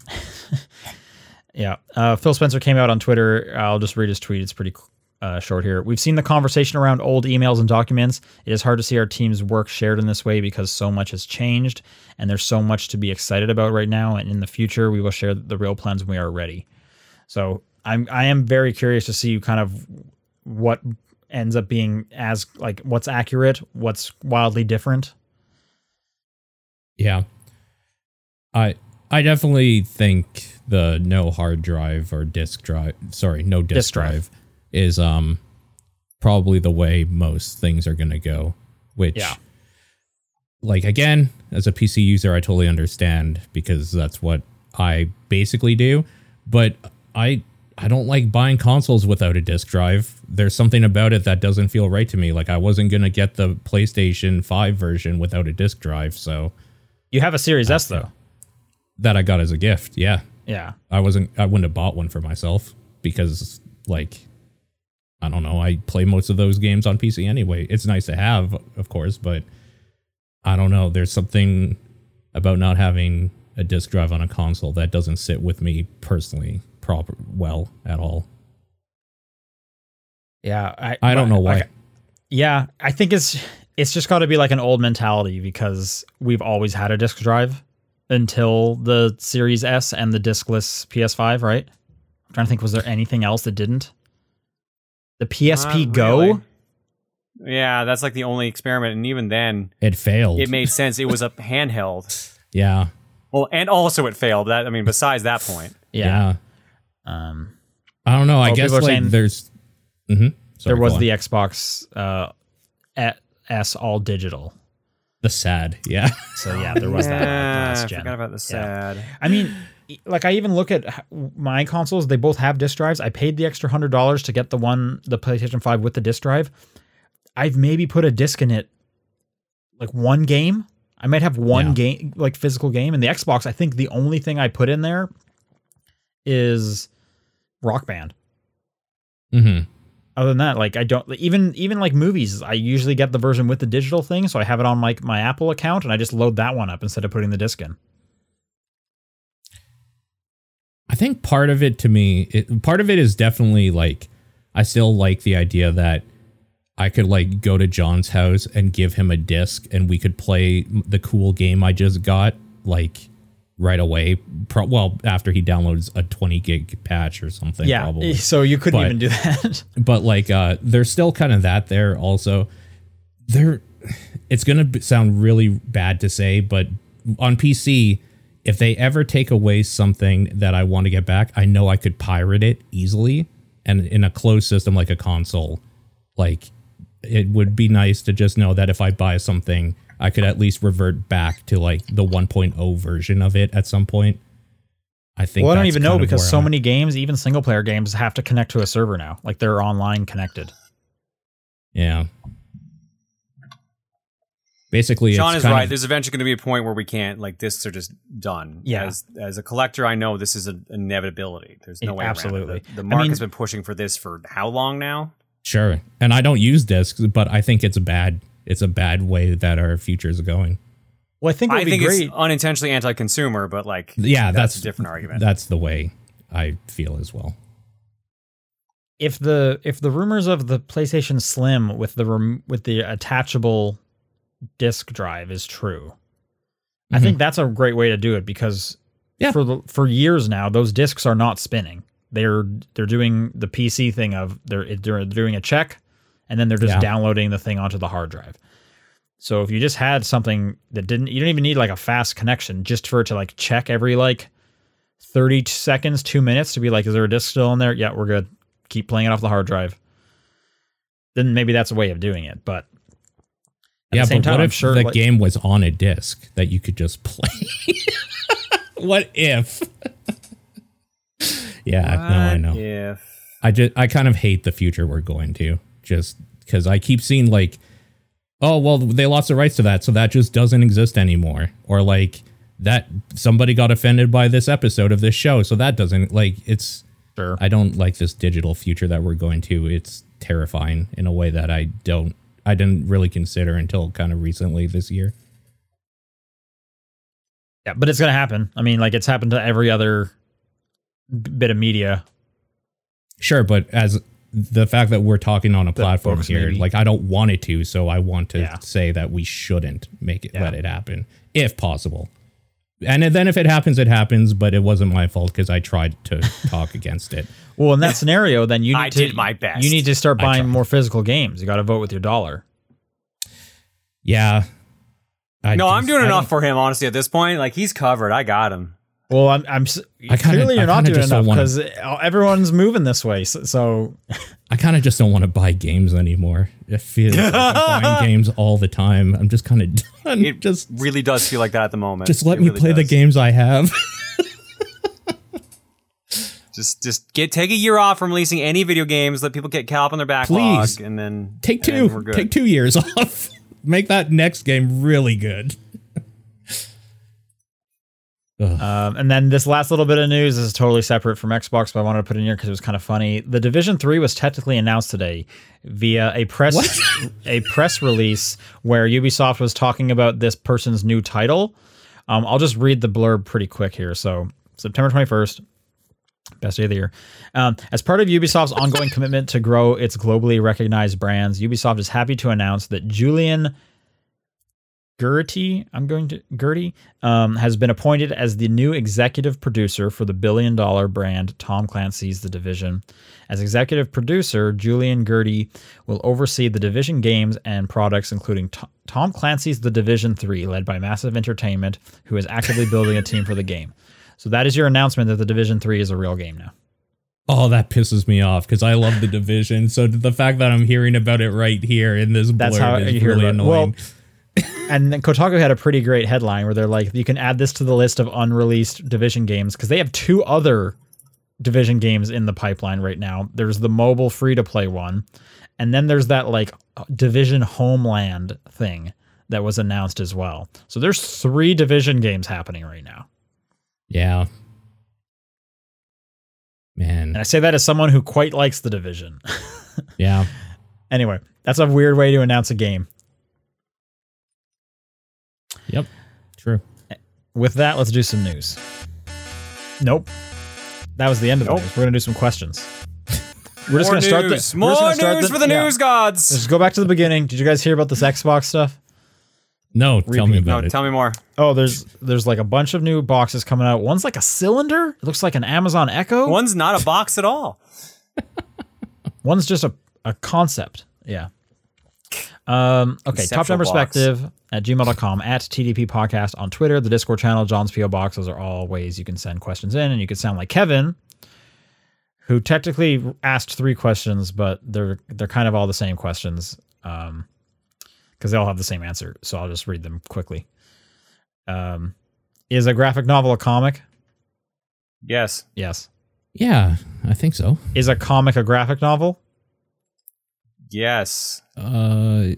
Yeah. Uh, Phil Spencer came out on Twitter. I'll just read his tweet. It's pretty uh, short here. We've seen the conversation around old emails and documents. It is hard to see our team's work shared in this way because so much has changed and there's so much to be excited about right now. And in the future, we will share the real plans when we are ready. So I'm, I am very curious to see kind of what ends up being as like what's accurate, what's wildly different. Yeah. I, I definitely think the no hard drive or disk drive, sorry, no disk, disk drive, drive is um probably the way most things are going to go, which yeah. like, again, as a P C user, I totally understand because that's what I basically do. But I, I don't like buying consoles without a disk drive. There's something about it that doesn't feel right to me. Like I wasn't going to get the PlayStation five version without a disk drive. So you have a Series S though. That I got as a gift. Yeah. Yeah. I wasn't, I wouldn't have bought one for myself because, like, I don't know. I play most of those games on P C anyway. It's nice to have, of course, but I don't know. There's something about not having a disk drive on a console that doesn't sit with me personally proper well at all. Yeah. I, I don't know why. Like, yeah. I think it's, it's just got to be like an old mentality because we've always had a disk drive. Until the Series S and the diskless P S five, right? I'm trying to think, was there anything else that didn't? The P S P uh, Go? Really? Yeah, that's like the only experiment, and even then... It failed. It made sense. It was a handheld. Yeah. Well, and also it failed. That I mean, besides that point. Yeah. yeah. Um, I don't know. I guess like there's... Mm-hmm. Sorry, there was the Xbox uh, S All Digital. The sad, yeah. So yeah, there was yeah, that. Last gen. I forgot about the sad. Yeah. I mean, like I even look at my consoles; they both have disc drives. I paid the extra hundred dollars to get the one, the PlayStation five with the disc drive. I've maybe put a disc in it, like one game. I might have one yeah. game, like physical game, and the Xbox. I think the only thing I put in there is Rock Band. Mm-hmm. Other than that, like I don't even even like movies, I usually get the version with the digital thing. So I have it on like my, my Apple account and I just load that one up instead of putting the disc in. I think part of it to me, it, part of it is definitely like I still like the idea that I could like go to John's house and give him a disc and we could play the cool game I just got like right away. Pro- well, after he downloads a twenty gig patch or something. Yeah, probably. So you couldn't but, even do that. But like, uh, there's still kind of that there also. There, it's going to sound really bad to say, but on P C, if they ever take away something that I want to get back, I know I could pirate it easily. And in a closed system like a console, like it would be nice to just know that if I buy something, I could at least revert back to like the one point oh version of it at some point. I think. Well, I don't even know because so I'm many at. games, even single player games, have to connect to a server now. Like they're online connected. Yeah. Basically, Sean it's is right. Of, There's eventually going to be a point where we can't. Like discs are just done. Yeah. As, as a collector, I know this is an inevitability. There's no it, way absolutely. around it. The, the market's I mean, been pushing for this for how long now? Sure. And I don't use discs, but I think it's bad. It's a bad way that our future is going. Well, I think it'd I be think great. It's unintentionally anti-consumer, but like, yeah, that's, that's a different argument. That's the way I feel as well. If the if the rumors of the PlayStation Slim with the rem, with the attachable disc drive is true, mm-hmm. I think that's a great way to do it because yeah. for the, for years now those discs are not spinning. they're they're doing the P C thing of they're they're doing a check, and then they're just yeah. downloading the thing onto the hard drive. So if you just had something that didn't, you don't even need like a fast connection, just for it to like check every like thirty seconds, two minutes to be like, is there a disc still in there? Yeah, we're good. Keep playing it off the hard drive. Then maybe that's a way of doing it. But at yeah, the same but time, what if I'm sure the like, game was on a disc that you could just play? What if? Yeah, what no, I know. If? I just I kind of hate the future we're going to, just because I keep seeing like, oh, well, they lost the rights to that, so that just doesn't exist anymore. Or like that somebody got offended by this episode of this show, so that doesn't like it's. Sure. I don't like this digital future that we're going to. It's terrifying in a way that I don't. I didn't really consider until kind of recently this year. Yeah, but it's going to happen. I mean, like it's happened to every other bit of media. Sure, but as the fact that we're talking on a the platform here, maybe. Like I don't want it to, so I want to yeah. say that we shouldn't make it, yeah. let it happen if possible. And then if it happens, it happens, but it wasn't my fault because I tried to talk against it. Well, in that scenario, then you need I to, did my best. You need to start buying more physical games. You got to vote with your dollar. Yeah. I no, just, I'm doing I enough for him, honestly, at this point. Like, he's covered. I got him. Well, I'm, I'm I kinda, clearly you're not doing enough because everyone's moving this way. So, so. I kind of just don't want to buy games anymore. It feels like I'm buying games all the time. I'm just kind of done. It just really does feel like that at the moment. Just let it me really play does. the games I have. just, just get take a year off from releasing any video games. Let people get caught up on their backlog, please. And then take two. Then we're good. Take two years off. Make that next game really good. Um, and then this last little bit of news is totally separate from Xbox, but I wanted to put it in here because it was kind of funny. The Division three was technically announced today via a press a press release where Ubisoft was talking about this person's new title. Um, I'll just read the blurb pretty quick here. So September twenty-first, best day of the year. Um, as part of Ubisoft's ongoing commitment to grow its globally recognized brands, Ubisoft is happy to announce that Julian Gertie, I'm going to Gertie, um, has been appointed as the new executive producer for the billion-dollar brand Tom Clancy's The Division. As executive producer, Julian Gertie will oversee The Division games and products, including T- Tom Clancy's The Division three, led by Massive Entertainment, who is actively building a team for the game. So that is your announcement that The Division three is a real game now. Oh, that pisses me off because I love The Division. So the fact that I'm hearing about it right here in this blurb is really annoying. Well, and then Kotaku had a pretty great headline where they're like, you can add this to the list of unreleased Division games because they have two other Division games in the pipeline right now. There's the mobile free-to-play one, and then there's that like Division Homeland thing that was announced as well. So there's three Division games happening right now. Yeah. Man. And I say that as someone who quite likes The Division. Yeah. Anyway, that's a weird way to announce a game. Yep, true. With that, let's do some news. Nope. That was the end of nope. the news. We're going to do some questions. We're just going to start this. More news the, for the yeah. news gods. Let's go back to the beginning. Did you guys hear about this Xbox stuff? No, Repeat. tell me about no, it. Tell me more. Oh, there's there's like a bunch of new boxes coming out. One's like a cylinder. It looks like an Amazon Echo. One's not a box at all. One's just a, a concept. Yeah. Um, okay, Central top down perspective box. At gmail dot com, at T D P podcast on Twitter, the Discord channel, John's P O box. Those are all ways you can send questions in, and you could sound like Kevin, who technically asked three questions, but they're they're kind of all the same questions um, because they all have the same answer. So I'll just read them quickly. Um, is a graphic novel a comic? Yes. Yes. Yeah, I think so. Is a comic a graphic novel? Yes. Uh,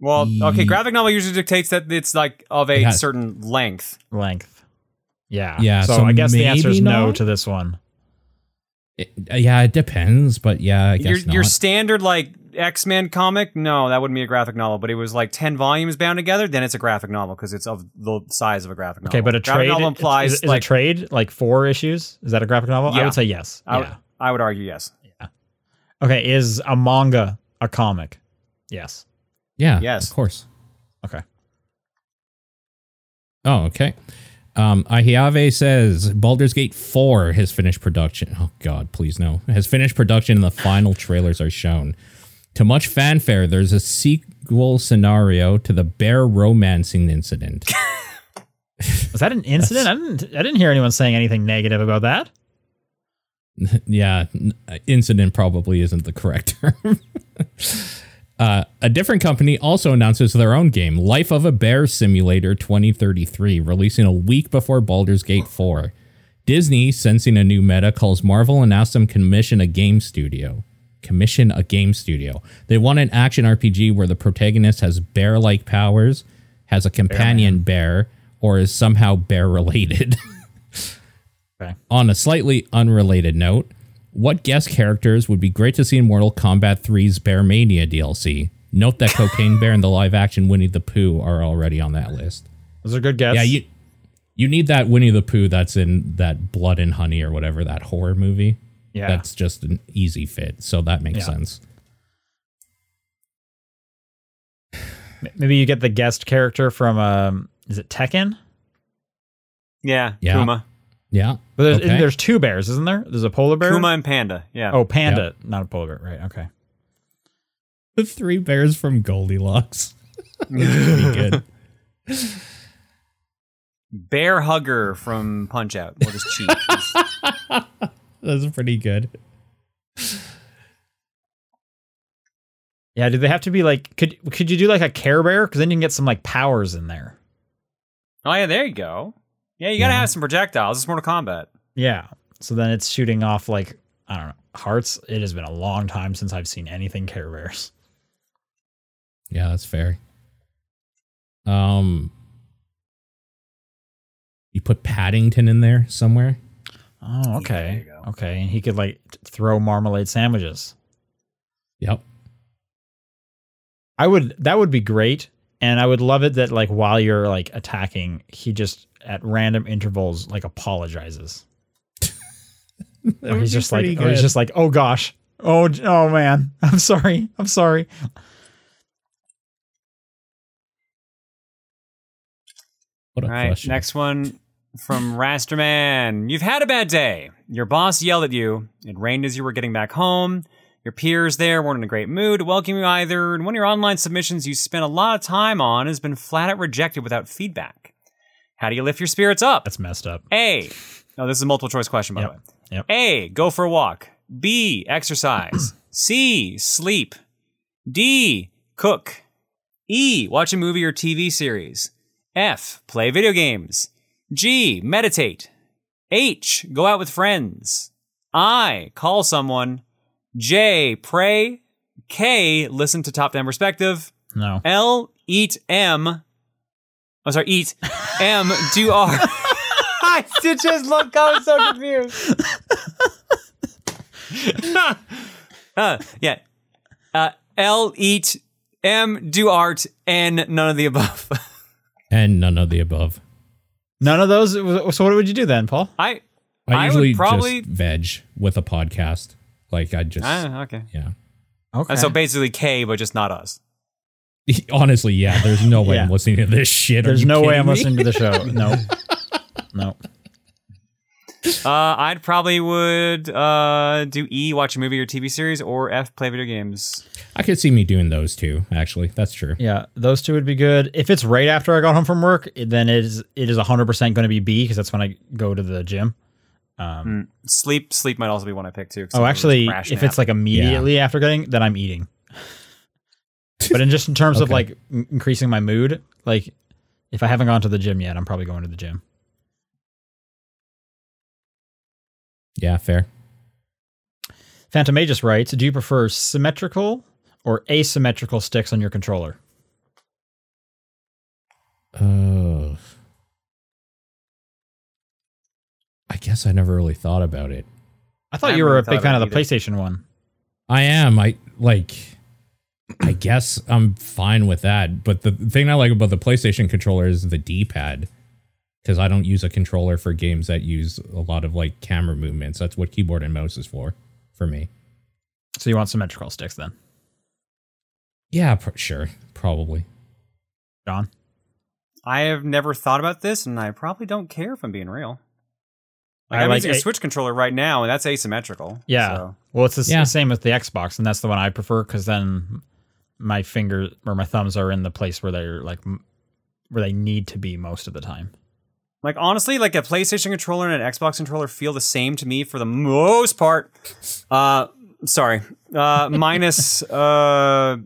well, okay. Graphic novel usually dictates that it's like of a certain length. Length. Yeah. Yeah. So, so I guess the answer is no to this one. It, uh, yeah, it depends, but yeah, I guess your, not. Your standard like X-Men comic, no, that wouldn't be a graphic novel. But it was like ten volumes bound together, then it's a graphic novel because it's of the size of a graphic novel. Okay, but a graphic trade novel implies is, is like, a trade like four issues. Is that a graphic novel? Yeah. I would say yes. I, yeah. w- I would argue yes. Okay, is a manga a comic? Yes. Yeah, yes. Of course. Okay. Oh, okay. Um, Ahiave says Baldur's Gate four has finished production. Oh, God, please no. Has finished production and the final trailers are shown. To much fanfare, there's a sequel scenario to the bear romancing incident. Was that an incident? I didn't I didn't hear anyone saying anything negative about that. Yeah, incident probably isn't the correct term. Uh, a different company also announces their own game, Life of a Bear Simulator twenty thirty-three, releasing a week before Baldur's Gate four. Disney, sensing a new meta, calls Marvel and asks them to commission a game studio. Commission a game studio. They want an action R P G where the protagonist has bear-like powers, has a companion bear, bear or is somehow bear-related. Okay. On a slightly unrelated note, what guest characters would be great to see in Mortal Kombat three's Bear Mania D L C? Note that Cocaine Bear and the live-action Winnie the Pooh are already on that list. Those are good guests. Yeah, you you need that Winnie the Pooh that's in that Blood and Honey or whatever, that horror movie. Yeah. That's just an easy fit, so that makes yeah. sense. Maybe you get the guest character from, um, is it Tekken? Yeah, yeah. Kuma. Yeah. But there's, okay. there's two bears, isn't there? There's a polar bear? Puma and Panda, yeah. Oh, Panda, yep. Not a polar bear, right, okay. The three bears from Goldilocks. Good. Bear Hugger from Punch-Out. What is cheap? That's pretty good. Yeah, do they have to be like, could could you do like a Care Bear? Because then you can get some like powers in there. Oh yeah, there you go. Yeah, you gotta yeah. have some projectiles. It's Mortal Kombat. Yeah. So then it's shooting off like, I don't know, hearts. It has been a long time since I've seen anything Care Bears. Yeah, that's fair. Um, you put Paddington in there somewhere. Oh, okay. Yeah, okay, and he could like throw marmalade sandwiches. Yep. I would. That would be great. And I would love it that, like, while you're, like, attacking, he just, at random intervals, like, apologizes. Or he's just like, or he's just like, oh, gosh. Oh, oh, man. I'm sorry. I'm sorry. What a All right, question. Next one from Rasterman. You've had a bad day. Your boss yelled at you. It rained as you were getting back home. Your peers there weren't in a great mood to welcome you either, and one of your online submissions you spent a lot of time on has been flat out rejected without feedback. How do you lift your spirits up? That's messed up. A. No, this is a multiple choice question, by yep. the way. Yep. A. Go for a walk. B. Exercise. C. Sleep. D. Cook. E. Watch a movie or T V series. F. Play video games. G. Meditate. H. Go out with friends. I. Call someone. J. Pray. K. Listen to Top Down Perspective. No. L. Eat M. Oh, sorry. Eat M. Do R. I did just look. I was so confused. uh, yeah. Uh, L. Eat M. Do Art. And none of the above. And none of the above. None of those. So what would you do then, Paul? I. I usually I would probably just veg with a podcast. Like, I just... Ah, okay. Yeah. Okay. And so basically K, but just not us. Honestly, yeah. There's no way yeah. I'm listening to this shit. There's no way I'm me? listening to the show. No. No. Uh, I'd probably would uh, do E, watch a movie or T V series, or F, play video games. I could see me doing those two, actually. That's true. Yeah, those two would be good. If it's right after I got home from work, then it is, it is one hundred percent going to be B, because that's when I go to the gym. Um, mm, sleep, sleep might also be one I pick too. Oh, actually, if nap. it's like immediately yeah. after getting, then I'm eating. But in just in terms okay. of like m- increasing my mood, like if I haven't gone to the gym yet, I'm probably going to the gym. Yeah, fair. Phantomagus writes, do you prefer symmetrical or asymmetrical sticks on your controller? Oh. Uh. I guess I never really thought about it. I thought I you were really a big fan of the either. PlayStation one. I am. I like. I guess I'm fine with that. But the thing I like about the PlayStation controller is the D-pad, because I don't use a controller for games that use a lot of like camera movements. That's what keyboard and mouse is for, for me. So you want symmetrical sticks then? Yeah, pr- sure, probably. John? I have never thought about this, and I probably don't care if I'm being real. Like, I'm like using a Switch controller right now, and that's asymmetrical. Yeah. So. Well, it's the yeah. same with the Xbox, and that's the one I prefer because then my finger or my thumbs are in the place where they're like where they need to be most of the time. Like, honestly, like a PlayStation controller and an Xbox controller feel the same to me for the most part. Uh, sorry. Uh, minus, uh,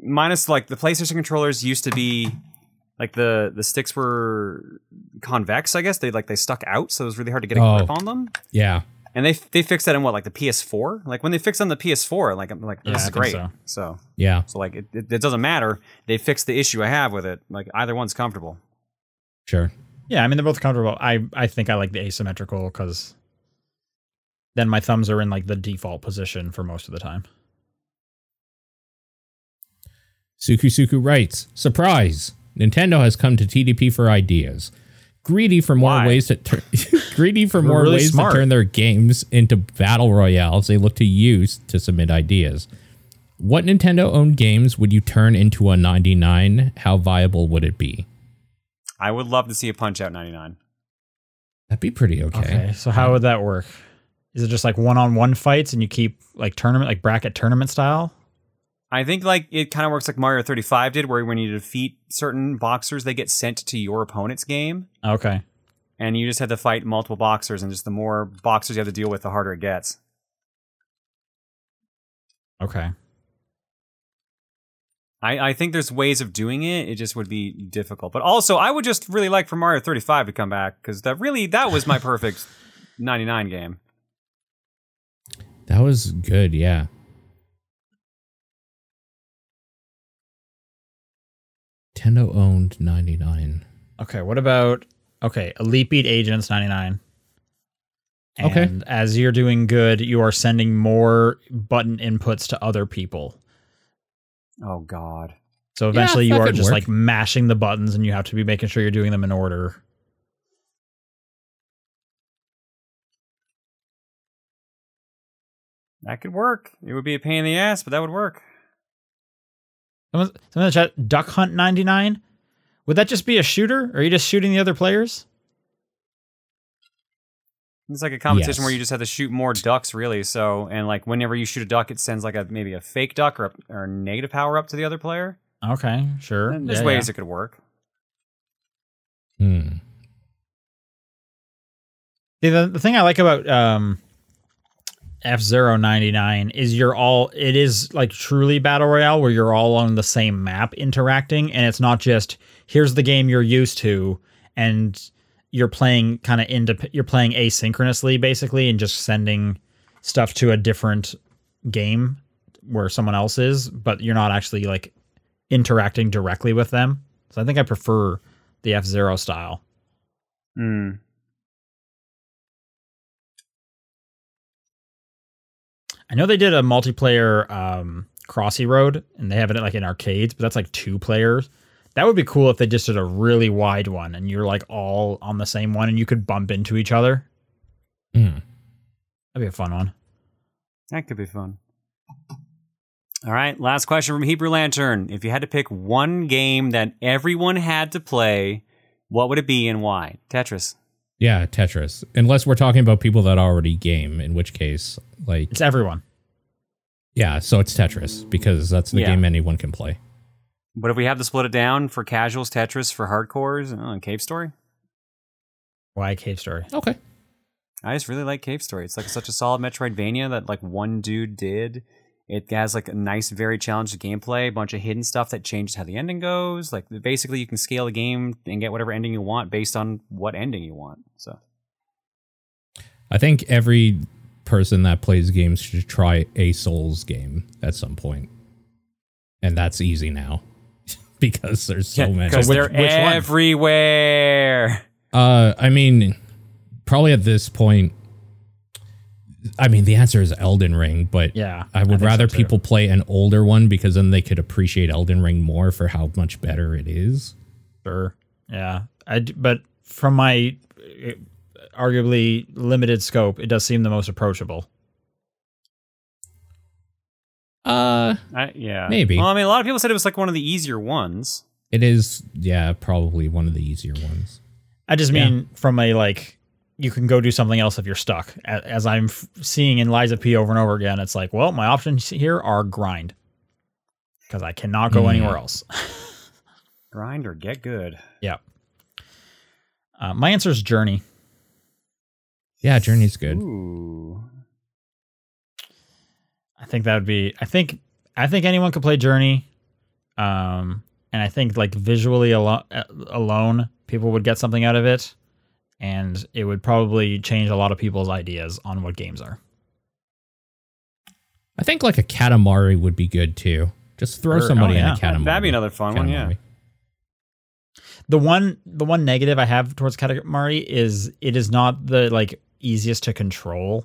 minus like the PlayStation controllers used to be like the, the sticks were convex, I guess. They like they stuck out, so it was really hard to get a oh, grip on them. Yeah. And they they fixed that in what, like the P S four? Like when they fixed on the P S four, like I'm like, yeah, this is great. So. so yeah. So like it, it, it doesn't matter. They fixed the issue I have with it. Like either one's comfortable. Sure. Yeah, I mean they're both comfortable. I, I think I like the asymmetrical because then my thumbs are in like the default position for most of the time. Suku Suku writes, surprise! Nintendo has come to T D P for ideas. Greedy for more Why? ways to turn greedy for more really ways smart. to turn their games into battle royales they look to use to submit ideas. What Nintendo-owned games would you turn into a ninety-nine? How viable would it be? I would love to see a Punch-Out ninety-nine. That'd be pretty okay. Okay, so how would that work? Is it just like one-on-one fights and you keep like tournament, like bracket tournament style? I think like it kind of works like Mario thirty-five did, where when you defeat certain boxers, they get sent to your opponent's game. Okay. And you just have to fight multiple boxers, and just the more boxers you have to deal with, the harder it gets. Okay. I, I think there's ways of doing it. It just would be difficult. But also, I would just really like for Mario thirty-five to come back, because that really, that was my perfect ninety-nine game. That was good, yeah. Nintendo owned ninety-nine. Okay, what about okay, Elite Beat Agents ninety-nine. And okay. As you're doing good, you are sending more button inputs to other people. Oh god. So eventually yeah, you are just work. like mashing the buttons and you have to be making sure you're doing them in order. That could work. It would be a pain in the ass, but that would work. Someone in the chat, Duck Hunt ninety-nine. Would that just be a shooter? Or are you just shooting the other players? It's like a competition yes. where you just have to shoot more ducks, really. So, and like whenever you shoot a duck, it sends like a maybe a fake duck or a, or a negative power up to the other player. Okay, sure. And there's yeah, ways yeah. it could work. Hmm. The, the, the thing I like about um, F-Zero ninety-nine is you're all, it is like truly battle royale where you're all on the same map interacting, and it's not just here's the game you're used to and you're playing kind of indep- you're playing asynchronously basically and just sending stuff to a different game where someone else is, but you're not actually like interacting directly with them. So I think I prefer the F-Zero style. Hmm. I know they did a multiplayer um, Crossy Road, and they have it like in arcades, but that's like two players. That would be cool if they just did a really wide one, and you're like all on the same one, and you could bump into each other. Mm. That'd be a fun one. That could be fun. All right, last question from Hebrew Lantern. If you had to pick one game that everyone had to play, what would it be and why? Tetris. Yeah, Tetris. Unless we're talking about people that already game, in which case, like... It's everyone. Yeah, so it's Tetris, because that's the yeah. game anyone can play. But if we have to split it down for casuals, Tetris, for hardcores, oh, and Cave Story? Why Cave Story? Okay. I just really like Cave Story. It's like such a solid Metroidvania that like one dude did. It has like a nice, very challenging gameplay, a bunch of hidden stuff that changes how the ending goes. Like basically you can scale the game and get whatever ending you want based on what ending you want. So I think every person that plays games should try a Souls game at some point. And that's easy now because there's so yeah, many. Because so they're which everywhere. Uh, I mean, probably at this point, I mean, the answer is Elden Ring, but yeah, I would I rather so people play an older one because then they could appreciate Elden Ring more for how much better it is. Sure. Yeah. I, but from my uh, arguably limited scope, it does seem the most approachable. Uh, I, yeah, maybe. Well, I mean, a lot of people said it was like one of the easier ones. It is, yeah, probably one of the easier ones. I just mean yeah. from a, like, you can go do something else if you're stuck. As I'm f- seeing in Lies of P over and over again, it's like, well, my options here are grind. Because I cannot go mm. anywhere else. Grind or get good. Yeah. Uh, my answer is Journey. Yeah, Journey's good. Ooh. I think that would be, I think, I think anyone could play Journey. Um, and I think, like, visually alo- alone, people would get something out of it. And it would probably change a lot of people's ideas on what games are. I think, like, a Katamari would be good too. Just throw or, somebody oh, yeah. in a Katamari. That'd be another fun Katamari. one, yeah. The one, the one negative I have towards Katamari is it is not the, like, easiest to control.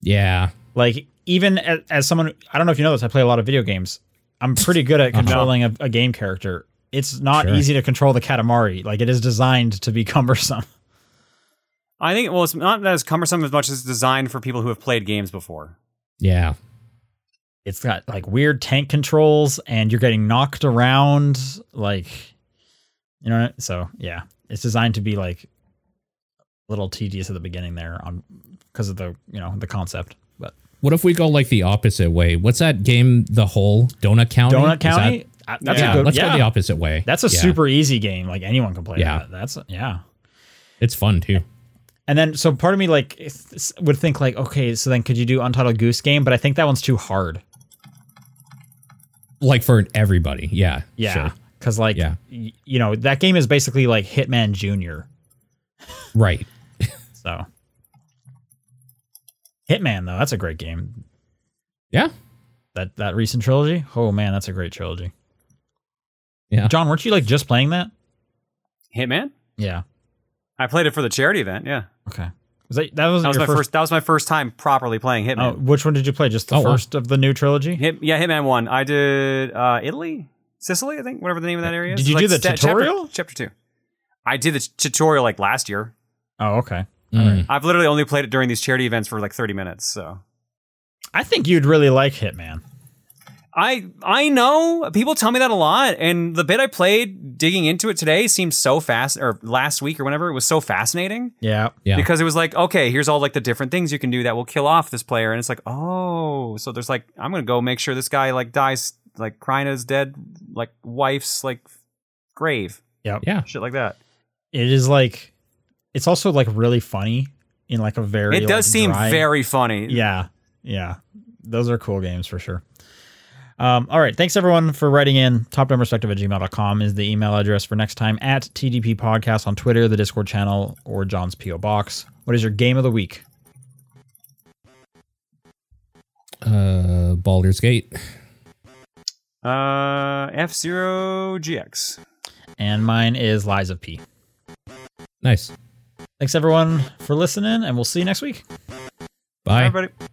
Yeah. Like, even as, as someone, I don't know if you know this, I play a lot of video games. I'm pretty good at controlling uh-huh. a, a game character. It's not sure. easy to control the Katamari. Like, it is designed to be cumbersome. I think, well, it's not as cumbersome as much as it's designed for people who have played games before. Yeah. It's got, like, weird tank controls, and you're getting knocked around, like, you know, so, yeah. It's designed to be, like, a little tedious at the beginning there on because of the, you know, the concept. But what if we go, like, the opposite way? What's that game, The Hole? Donut County? Donut County? Is that- That's yeah, a good, let's yeah. go the opposite way. That's a yeah. super easy game. Like, anyone can play yeah. that. That's yeah. It's fun too. And then, so part of me, like, would think, like, okay, so then could you do Untitled Goose Game? But I think that one's too hard. Like, for everybody. Yeah. Yeah. Because sure. like, yeah. y- you know, that game is basically like Hitman Junior Right. So. Hitman, though. That's a great game. Yeah. That, that recent trilogy. Oh man, that's a great trilogy. Yeah. John, weren't you, like, just playing that? Hitman? Yeah. I played it for the charity event, yeah. Okay. Was that that, that was my first... first that was my first time properly playing Hitman. Oh, which one did you play? Just the oh, first wow. of the new trilogy? Hit, yeah, Hitman one. I did uh, Italy? Sicily, I think, whatever the name of that area is. Did you do, like, the st- tutorial? Chapter, chapter two. I did the tutorial, like, last year. Oh, okay. Mm. Right. I've literally only played it during these charity events for, like, thirty minutes, so. I think you'd really like Hitman. I I know people tell me that a lot, and the bit I played digging into it today seemed so fast, or last week or whenever, it was so fascinating. Yeah, yeah. Because it was like, okay, here's all, like, the different things you can do that will kill off this player, and it's like, oh, so there's, like, I'm gonna go make sure this guy, like, dies, like, crying at his dead, like, wife's, like, grave. Yeah, yeah, shit like that. It is, like, it's also, like, really funny in, like, a very. It does, like, seem dry. Very funny. Yeah, yeah. Those are cool games for sure. Um, all right. Thanks, everyone, for writing in. top down perspective at gmail dot com is the email address for next time. At T D P Podcast on Twitter, the Discord channel, or John's P O Box. What is your game of the week? Uh, Baldur's Gate. Uh, F-Zero G X. And mine is Lies of P. Nice. Thanks, everyone, for listening, and we'll see you next week. Bye. Bye, everybody.